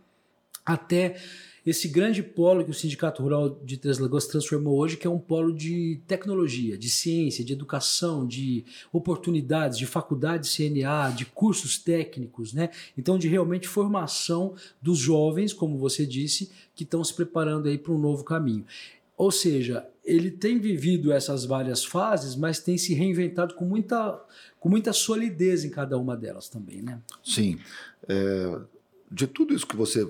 até esse grande polo que o Sindicato Rural de Três Lagoas transformou hoje, que é um polo de tecnologia, de ciência, de educação, de oportunidades, de faculdades C N A, de cursos técnicos, né? Então, de realmente formação dos jovens, como você disse, que estão se preparando aí para um novo caminho. Ou seja, ele tem vivido essas várias fases, mas tem se reinventado com muita, com muita solidez em cada uma delas também, né? Sim. É, de tudo isso que você...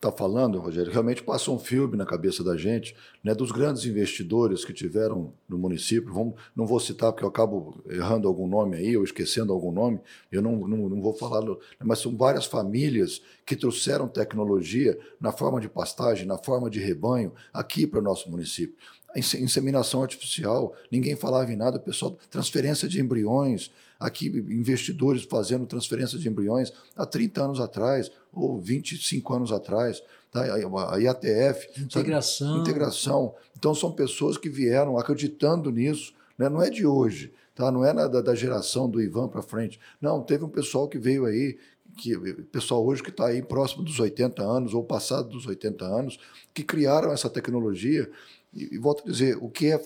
está falando, Rogério, realmente passa um filme na cabeça da gente, né, dos grandes investidores que tiveram no município. Vamos, não vou citar porque eu acabo errando algum nome aí, ou esquecendo algum nome, eu não, não, não vou falar, mas são várias famílias que trouxeram tecnologia na forma de pastagem, na forma de rebanho, aqui para o nosso município. A inseminação artificial, ninguém falava em nada, pessoal, transferência de embriões, aqui investidores fazendo transferência de embriões há trinta anos atrás, ou vinte e cinco anos atrás, tá? A I A T F, integração. Sabe? Integração. Então, são pessoas que vieram acreditando nisso, né? Não é de hoje, tá? Não é da, da geração do Ivan para frente. Não, teve um pessoal que veio aí, que, pessoal hoje que está aí próximo dos oitenta anos, ou passado dos oitenta anos, que criaram essa tecnologia. E, e volto a dizer, o que é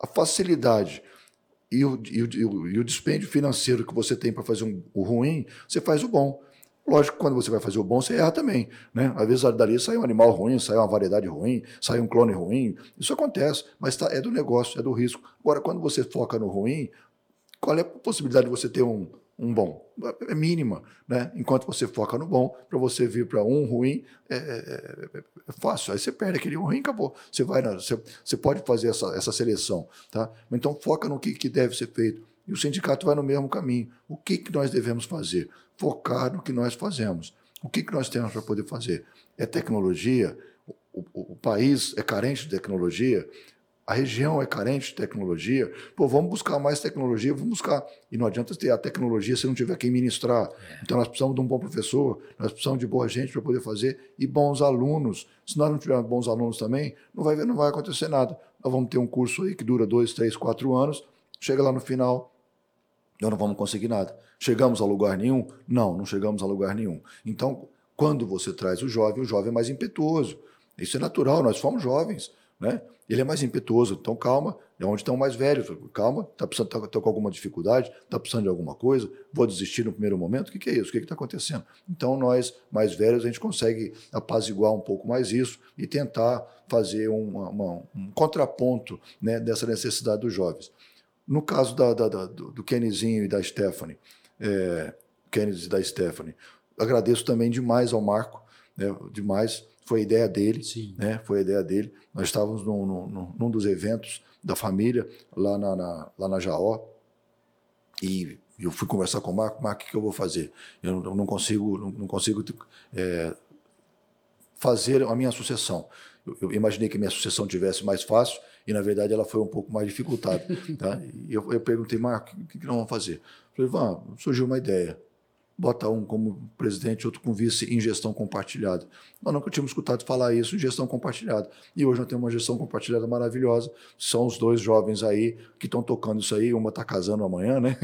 a facilidade e o, e o, e o dispêndio financeiro que você tem para fazer um, o ruim, você faz o bom. Lógico que quando você vai fazer o bom, você erra também, né? Às vezes dali sai um animal ruim, sai uma variedade ruim, sai um clone ruim. Isso acontece, mas tá, é do negócio, é do risco. Agora, quando você foca no ruim, qual é a possibilidade de você ter um, um bom? É mínima, né? Enquanto você foca no bom, para você vir para um ruim, é, é, é fácil. Aí você perde aquele um ruim, acabou. Você, vai na, você, você pode fazer essa, essa seleção, tá? Então, foca no que, que deve ser feito. E o sindicato vai no mesmo caminho. O que, que nós devemos fazer? Focar no que nós fazemos. O que, que nós temos para poder fazer? É tecnologia? O, o, o país é carente de tecnologia? A região é carente de tecnologia? Pô, vamos buscar mais tecnologia, vamos buscar. E não adianta ter a tecnologia se não tiver quem ministrar. Então, nós precisamos de um bom professor, nós precisamos de boa gente para poder fazer e bons alunos. Se nós não tivermos bons alunos também, não vai, não vai acontecer nada. Nós vamos ter um curso aí que dura dois, três, quatro anos, chega lá no final, nós não vamos conseguir nada. Chegamos a lugar nenhum? Não, não chegamos a lugar nenhum. Então, quando você traz o jovem, o jovem é mais impetuoso. Isso é natural, nós fomos jovens, né? Ele é mais impetuoso, então calma, é onde estão mais velhos, calma, tá precisando, tá, tá com alguma dificuldade, tá precisando de alguma coisa, vou desistir no primeiro momento, o que, que é isso? O que que tá acontecendo? Então, nós, mais velhos, a gente consegue apaziguar um pouco mais isso e tentar fazer uma, uma, um contraponto, né, dessa necessidade dos jovens. No caso da, da, da, do Kenizinho e da Stephanie, é, Kenizinho e da Stephanie, agradeço também demais ao Marco, né, demais, Foi ideia dele, Sim. né? Foi ideia dele. Nós estávamos num, num, num dos eventos da família, lá na, na, lá na Jaó, e eu fui conversar com o Marco, Marco, o que eu vou fazer? Eu não, eu não consigo, não, não consigo é, fazer a minha sucessão. Eu, eu imaginei que a minha sucessão tivesse mais fácil, e, na verdade, ela foi um pouco mais dificultada. Tá? E eu, eu perguntei, Marco, o que, que nós vamos fazer? Eu falei, ah, surgiu uma ideia. Bota um como presidente, outro com vice em gestão compartilhada. Nós nunca tínhamos escutado falar isso em gestão compartilhada. E hoje nós temos uma gestão compartilhada maravilhosa. São os dois jovens aí que estão tocando isso aí. Uma está casando amanhã, né?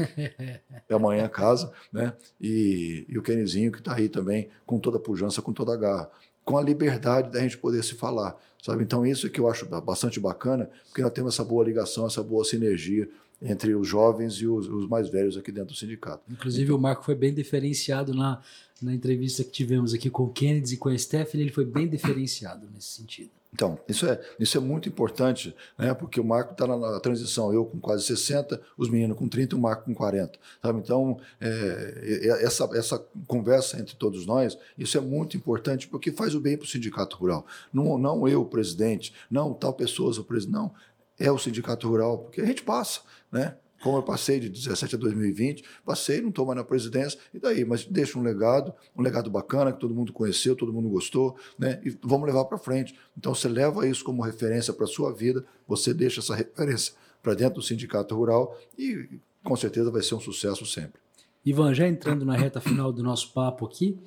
É amanhã casa, né? E, e o Kenizinho que está aí também com toda a pujança, com toda a garra. Com a liberdade da gente poder se falar, sabe? Então isso é que eu acho bastante bacana, porque nós temos essa boa ligação, essa boa sinergia entre os jovens e os, os mais velhos aqui dentro do sindicato. Inclusive, então, o Marco foi bem diferenciado na, na entrevista que tivemos aqui com o Kennedy e com a Stephanie, ele foi bem diferenciado nesse sentido. Então, isso é, isso é muito importante, né? Porque o Marco está na, na transição, eu com quase sessenta, os meninos com trinta, o Marco com quarenta. Sabe? Então, é, essa, essa conversa entre todos nós, isso é muito importante, porque faz o bem para o sindicato rural. Não, não eu, presidente, não tal pessoa, o presidente, não. É o sindicato rural, porque a gente passa, né? Como eu passei de dezessete a dois mil e vinte, passei, não estou mais na presidência, e daí? Mas deixa um legado, um legado bacana, que todo mundo conheceu, todo mundo gostou, né? E vamos levar para frente. Então, você leva isso como referência para a sua vida, você deixa essa referência para dentro do sindicato rural e, com certeza, vai ser um sucesso sempre. Ivan, já entrando na reta final do nosso papo aqui,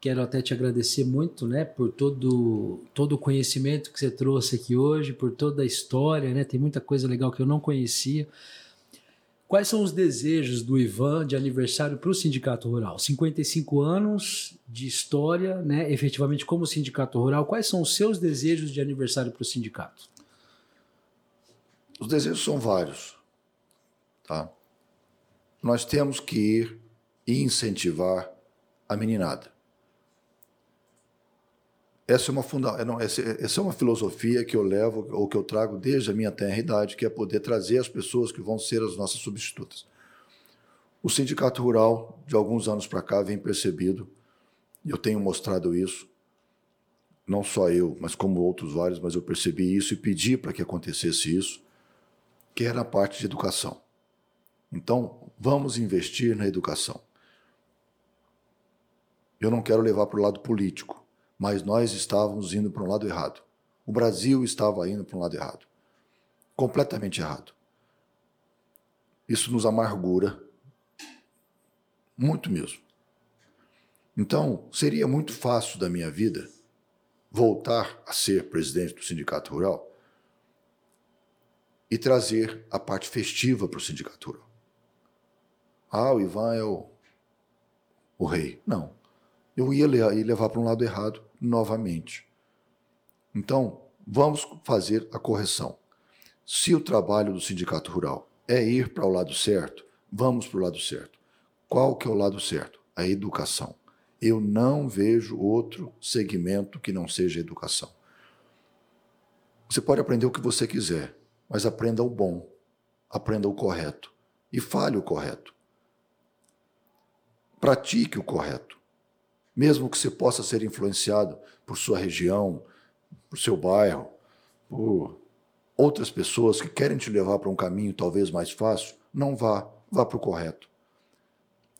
quero até te agradecer muito, né, por todo, todo o conhecimento que você trouxe aqui hoje, por toda a história, né? Tem muita coisa legal que eu não conhecia. Quais são os desejos do Ivan de aniversário para o Sindicato Rural? cinquenta e cinco anos de história, né, efetivamente como Sindicato Rural. Quais são os seus desejos de aniversário para o sindicato? Os desejos são vários. Tá? Nós temos que ir e incentivar a meninada. Essa é, uma funda... Não, essa, essa é uma filosofia que eu levo, ou que eu trago desde a minha tenra idade, que é poder trazer as pessoas que vão ser as nossas substitutas. O Sindicato Rural, de alguns anos para cá, vem percebido, e eu tenho mostrado isso, não só eu, mas como outros vários, mas eu percebi isso e pedi para que acontecesse isso, que era a parte de educação. Então, vamos investir na educação. Eu não quero levar para o lado político, mas nós estávamos indo para um lado errado. O Brasil estava indo para um lado errado. Completamente errado. Isso nos amargura. Muito mesmo. Então, seria muito fácil da minha vida voltar a ser presidente do Sindicato Rural e trazer a parte festiva para o Sindicato Rural. Ah, o Ivan é o, o rei. Não. Eu ia levar para um lado errado novamente. Então, vamos fazer a correção. Se o trabalho do Sindicato Rural é ir para o lado certo, vamos para o lado certo. Qual que é o lado certo? A educação. Eu não vejo outro segmento que não seja a educação. Você pode aprender o que você quiser, mas aprenda o bom, aprenda o correto e fale o correto. Pratique o correto. Mesmo que você possa ser influenciado por sua região, por seu bairro, por outras pessoas que querem te levar para um caminho talvez mais fácil, não vá, vá para o correto.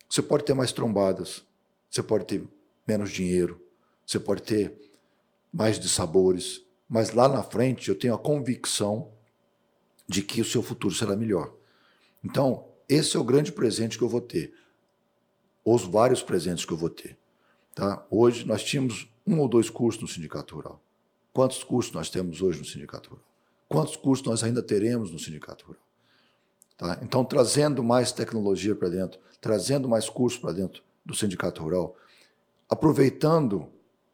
Você pode ter mais trombadas, você pode ter menos dinheiro, você pode ter mais dissabores, mas lá na frente eu tenho a convicção de que o seu futuro será melhor. Então, esse é o grande presente que eu vou ter, os vários presentes que eu vou ter. Tá? Hoje nós tínhamos um ou dois cursos no Sindicato Rural. Quantos cursos nós temos hoje no Sindicato Rural? Quantos cursos nós ainda teremos no Sindicato Rural? Tá? Então, trazendo mais tecnologia para dentro, trazendo mais cursos para dentro do Sindicato Rural, aproveitando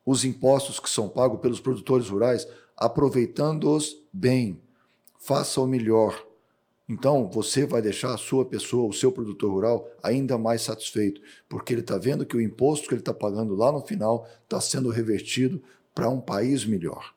os impostos que são pagos pelos produtores rurais, aproveitando-os bem, faça o melhor. Então, você vai deixar a sua pessoa, o seu produtor rural, ainda mais satisfeito, porque ele está vendo que o imposto que ele está pagando lá no final está sendo revertido para um país melhor,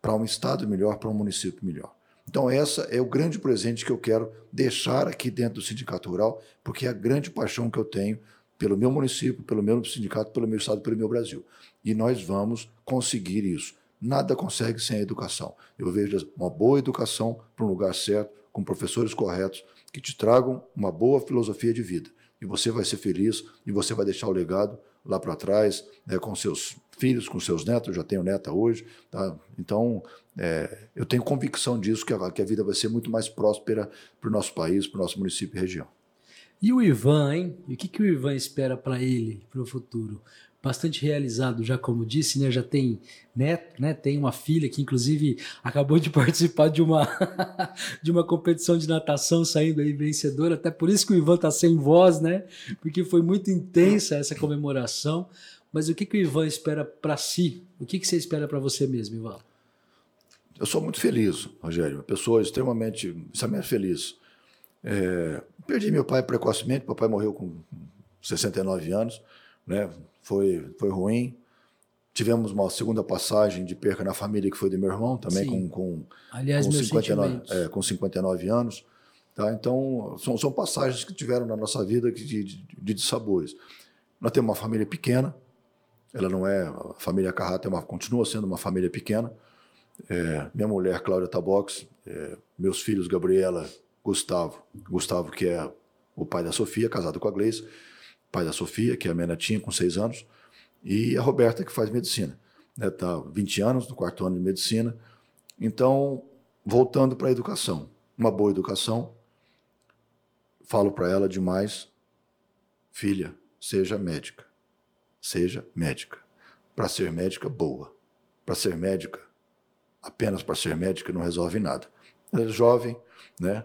para um estado melhor, para um município melhor. Então, esse é o grande presente que eu quero deixar aqui dentro do Sindicato Rural, porque é a grande paixão que eu tenho pelo meu município, pelo meu sindicato, pelo meu estado, pelo meu Brasil. E nós vamos conseguir isso. Nada consegue sem a educação. Eu vejo uma boa educação para um lugar certo, com professores corretos, que te tragam uma boa filosofia de vida. E você vai ser feliz, e você vai deixar o legado lá para trás, né, com seus filhos, com seus netos. Eu já tenho neta hoje, tá? Então, é, eu tenho convicção disso, que a, que a vida vai ser muito mais próspera para o nosso país, para o nosso município e região. E o Ivan, hein? E o que, que o Ivan espera para ele, para o futuro? Bastante realizado, já como disse, né? Já tem neto, né? Tem uma filha que, inclusive, acabou de participar de uma, de uma competição de natação, saindo aí vencedora. Até por isso que o Ivan está sem voz, né? Porque foi muito intensa essa comemoração. Mas o que, que o Ivan espera para si? O que, que você espera para você mesmo, Ivan? Eu sou muito feliz, Rogério. Uma pessoa extremamente, extremamente feliz. É, perdi meu pai precocemente. Papai morreu com sessenta e nove anos, né? Foi, foi ruim. Tivemos uma segunda passagem de perca na família, que foi do meu irmão, também com, com, aliás, com, cinquenta e nove, é, com cinquenta e nove anos. Tá? Então, são, são passagens que tiveram na nossa vida de, de, de dissabores. Nós temos uma família pequena, ela não é. A família Carrato é uma, continua sendo uma família pequena. É, minha mulher, Cláudia Tabox, é, meus filhos, Gabriela, Gustavo, Gustavo, que é o pai da Sofia, casado com a Gleice, pai da Sofia, que é a minha netinha, com seis anos, e a Roberta, que faz medicina. Está há vinte anos, no quarto ano de medicina. Então, voltando para a educação, uma boa educação, falo para ela demais: filha, seja médica, seja médica. Para ser médica, boa. Para ser médica, apenas para ser médica, não resolve nada. Ela é jovem, né?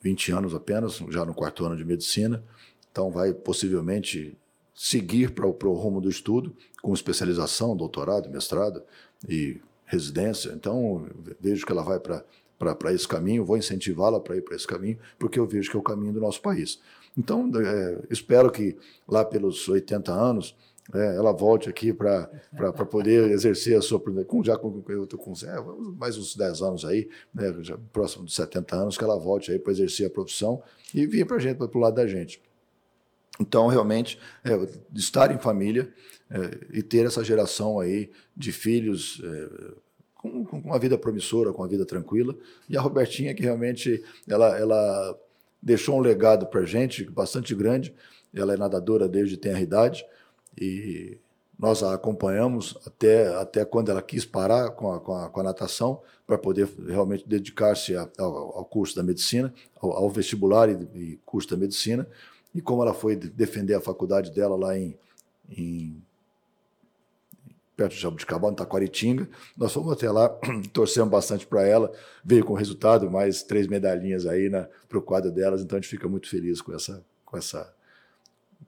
vinte anos apenas, já no quarto ano de medicina. Então, vai possivelmente seguir para o rumo do estudo, com especialização, doutorado, mestrado e residência. Então, vejo que ela vai para esse caminho, vou incentivá-la para ir para esse caminho, porque eu vejo que é o caminho do nosso país. Então, é, espero que lá pelos oitenta anos, é, ela volte aqui para poder exercer a sua... Com, já com, eu tô com é, mais uns dez anos aí, né, já próximo dos setenta anos, que ela volte aí para exercer a profissão e vir para a gente, para o lado da gente. Então, realmente, é, estar em família é, e ter essa geração aí de filhos é, com, com uma vida promissora, com uma vida tranquila. E a Robertinha, que realmente ela, ela deixou um legado para a gente bastante grande. Ela é nadadora desde tem a idade e nós a acompanhamos até, até quando ela quis parar com a, com a, com a natação para poder realmente dedicar-se a, ao, ao curso da medicina, ao, ao vestibular e, e curso da medicina. E como ela foi defender a faculdade dela lá em, em perto de Jabuticabal, em Taquaritinga, nós fomos até lá, torcemos bastante para ela, veio com resultado, mais três medalhinhas aí para o quadro delas, então a gente fica muito feliz com essa, com essa,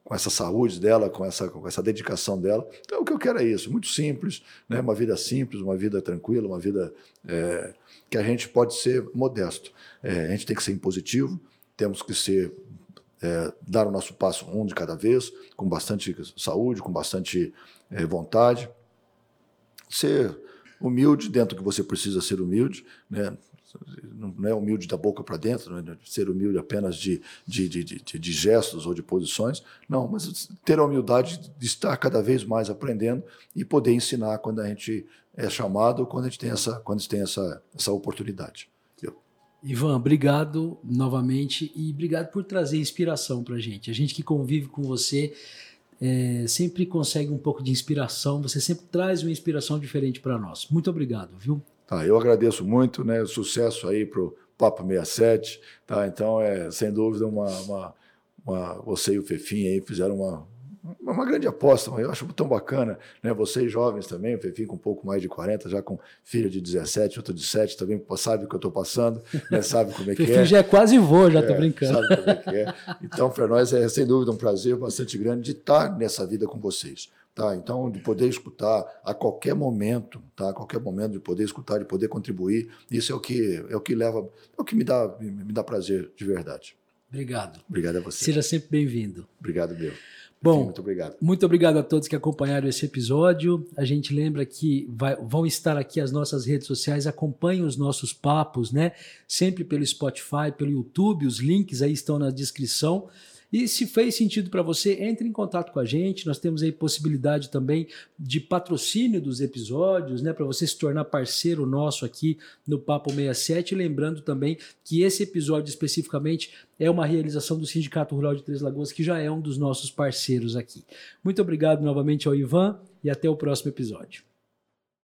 com essa saúde dela, com essa, com essa dedicação dela. Então o que eu quero é isso, muito simples, né? Uma vida simples, uma vida tranquila, uma vida é, que a gente pode ser modesto. É, a gente tem que ser impositivo, temos que ser... É, dar o nosso passo um de cada vez, com bastante saúde, com bastante é, vontade. Ser humilde dentro que você precisa ser humilde, né? Não é humilde da boca para dentro, não é ser humilde apenas de, de, de, de, de gestos ou de posições, não, mas ter a humildade de estar cada vez mais aprendendo e poder ensinar quando a gente é chamado, quando a gente tem essa, quando a gente tem essa, essa oportunidade. Ivan, obrigado novamente e obrigado por trazer inspiração para a gente. A gente que convive com você é, sempre consegue um pouco de inspiração, você sempre traz uma inspiração diferente para nós. Muito obrigado, viu? Tá, eu agradeço muito, né? Sucesso aí para o Papo sessenta e sete. Tá? Então, é, sem dúvida, uma, uma, uma, você e o Fefim aí fizeram uma... uma grande aposta, eu acho tão bacana, né? Vocês jovens também, o Fefim com um pouco mais de quarenta, já com filho de dezessete, outro de sete, também sabe o que eu estou passando, né? Sabe como é que é. O Fefim já é quase vô, já estou é, brincando. Sabe como é que é. Então, para nós é, sem dúvida, um prazer bastante grande de estar nessa vida com vocês. Tá? Então, de poder escutar a qualquer momento, tá? A qualquer momento de poder escutar, de poder contribuir, isso é o que, é o que leva, é o que me dá, me, me dá prazer de verdade. Obrigado. Obrigado a você. Seja sempre bem-vindo. Obrigado, meu. Bom, sim, muito obrigado. Muito obrigado a todos que acompanharam esse episódio. A gente lembra que vai, vão estar aqui as nossas redes sociais, acompanhem os nossos papos, né? Sempre pelo Spotify, pelo YouTube, os links aí estão na descrição. E se fez sentido para você, entre em contato com a gente. Nós temos aí possibilidade também de patrocínio dos episódios, né, para você se tornar parceiro nosso aqui no Papo sessenta e sete. Lembrando também que esse episódio especificamente é uma realização do Sindicato Rural de Três Lagoas, que já é um dos nossos parceiros aqui. Muito obrigado novamente ao Ivan e até o próximo episódio.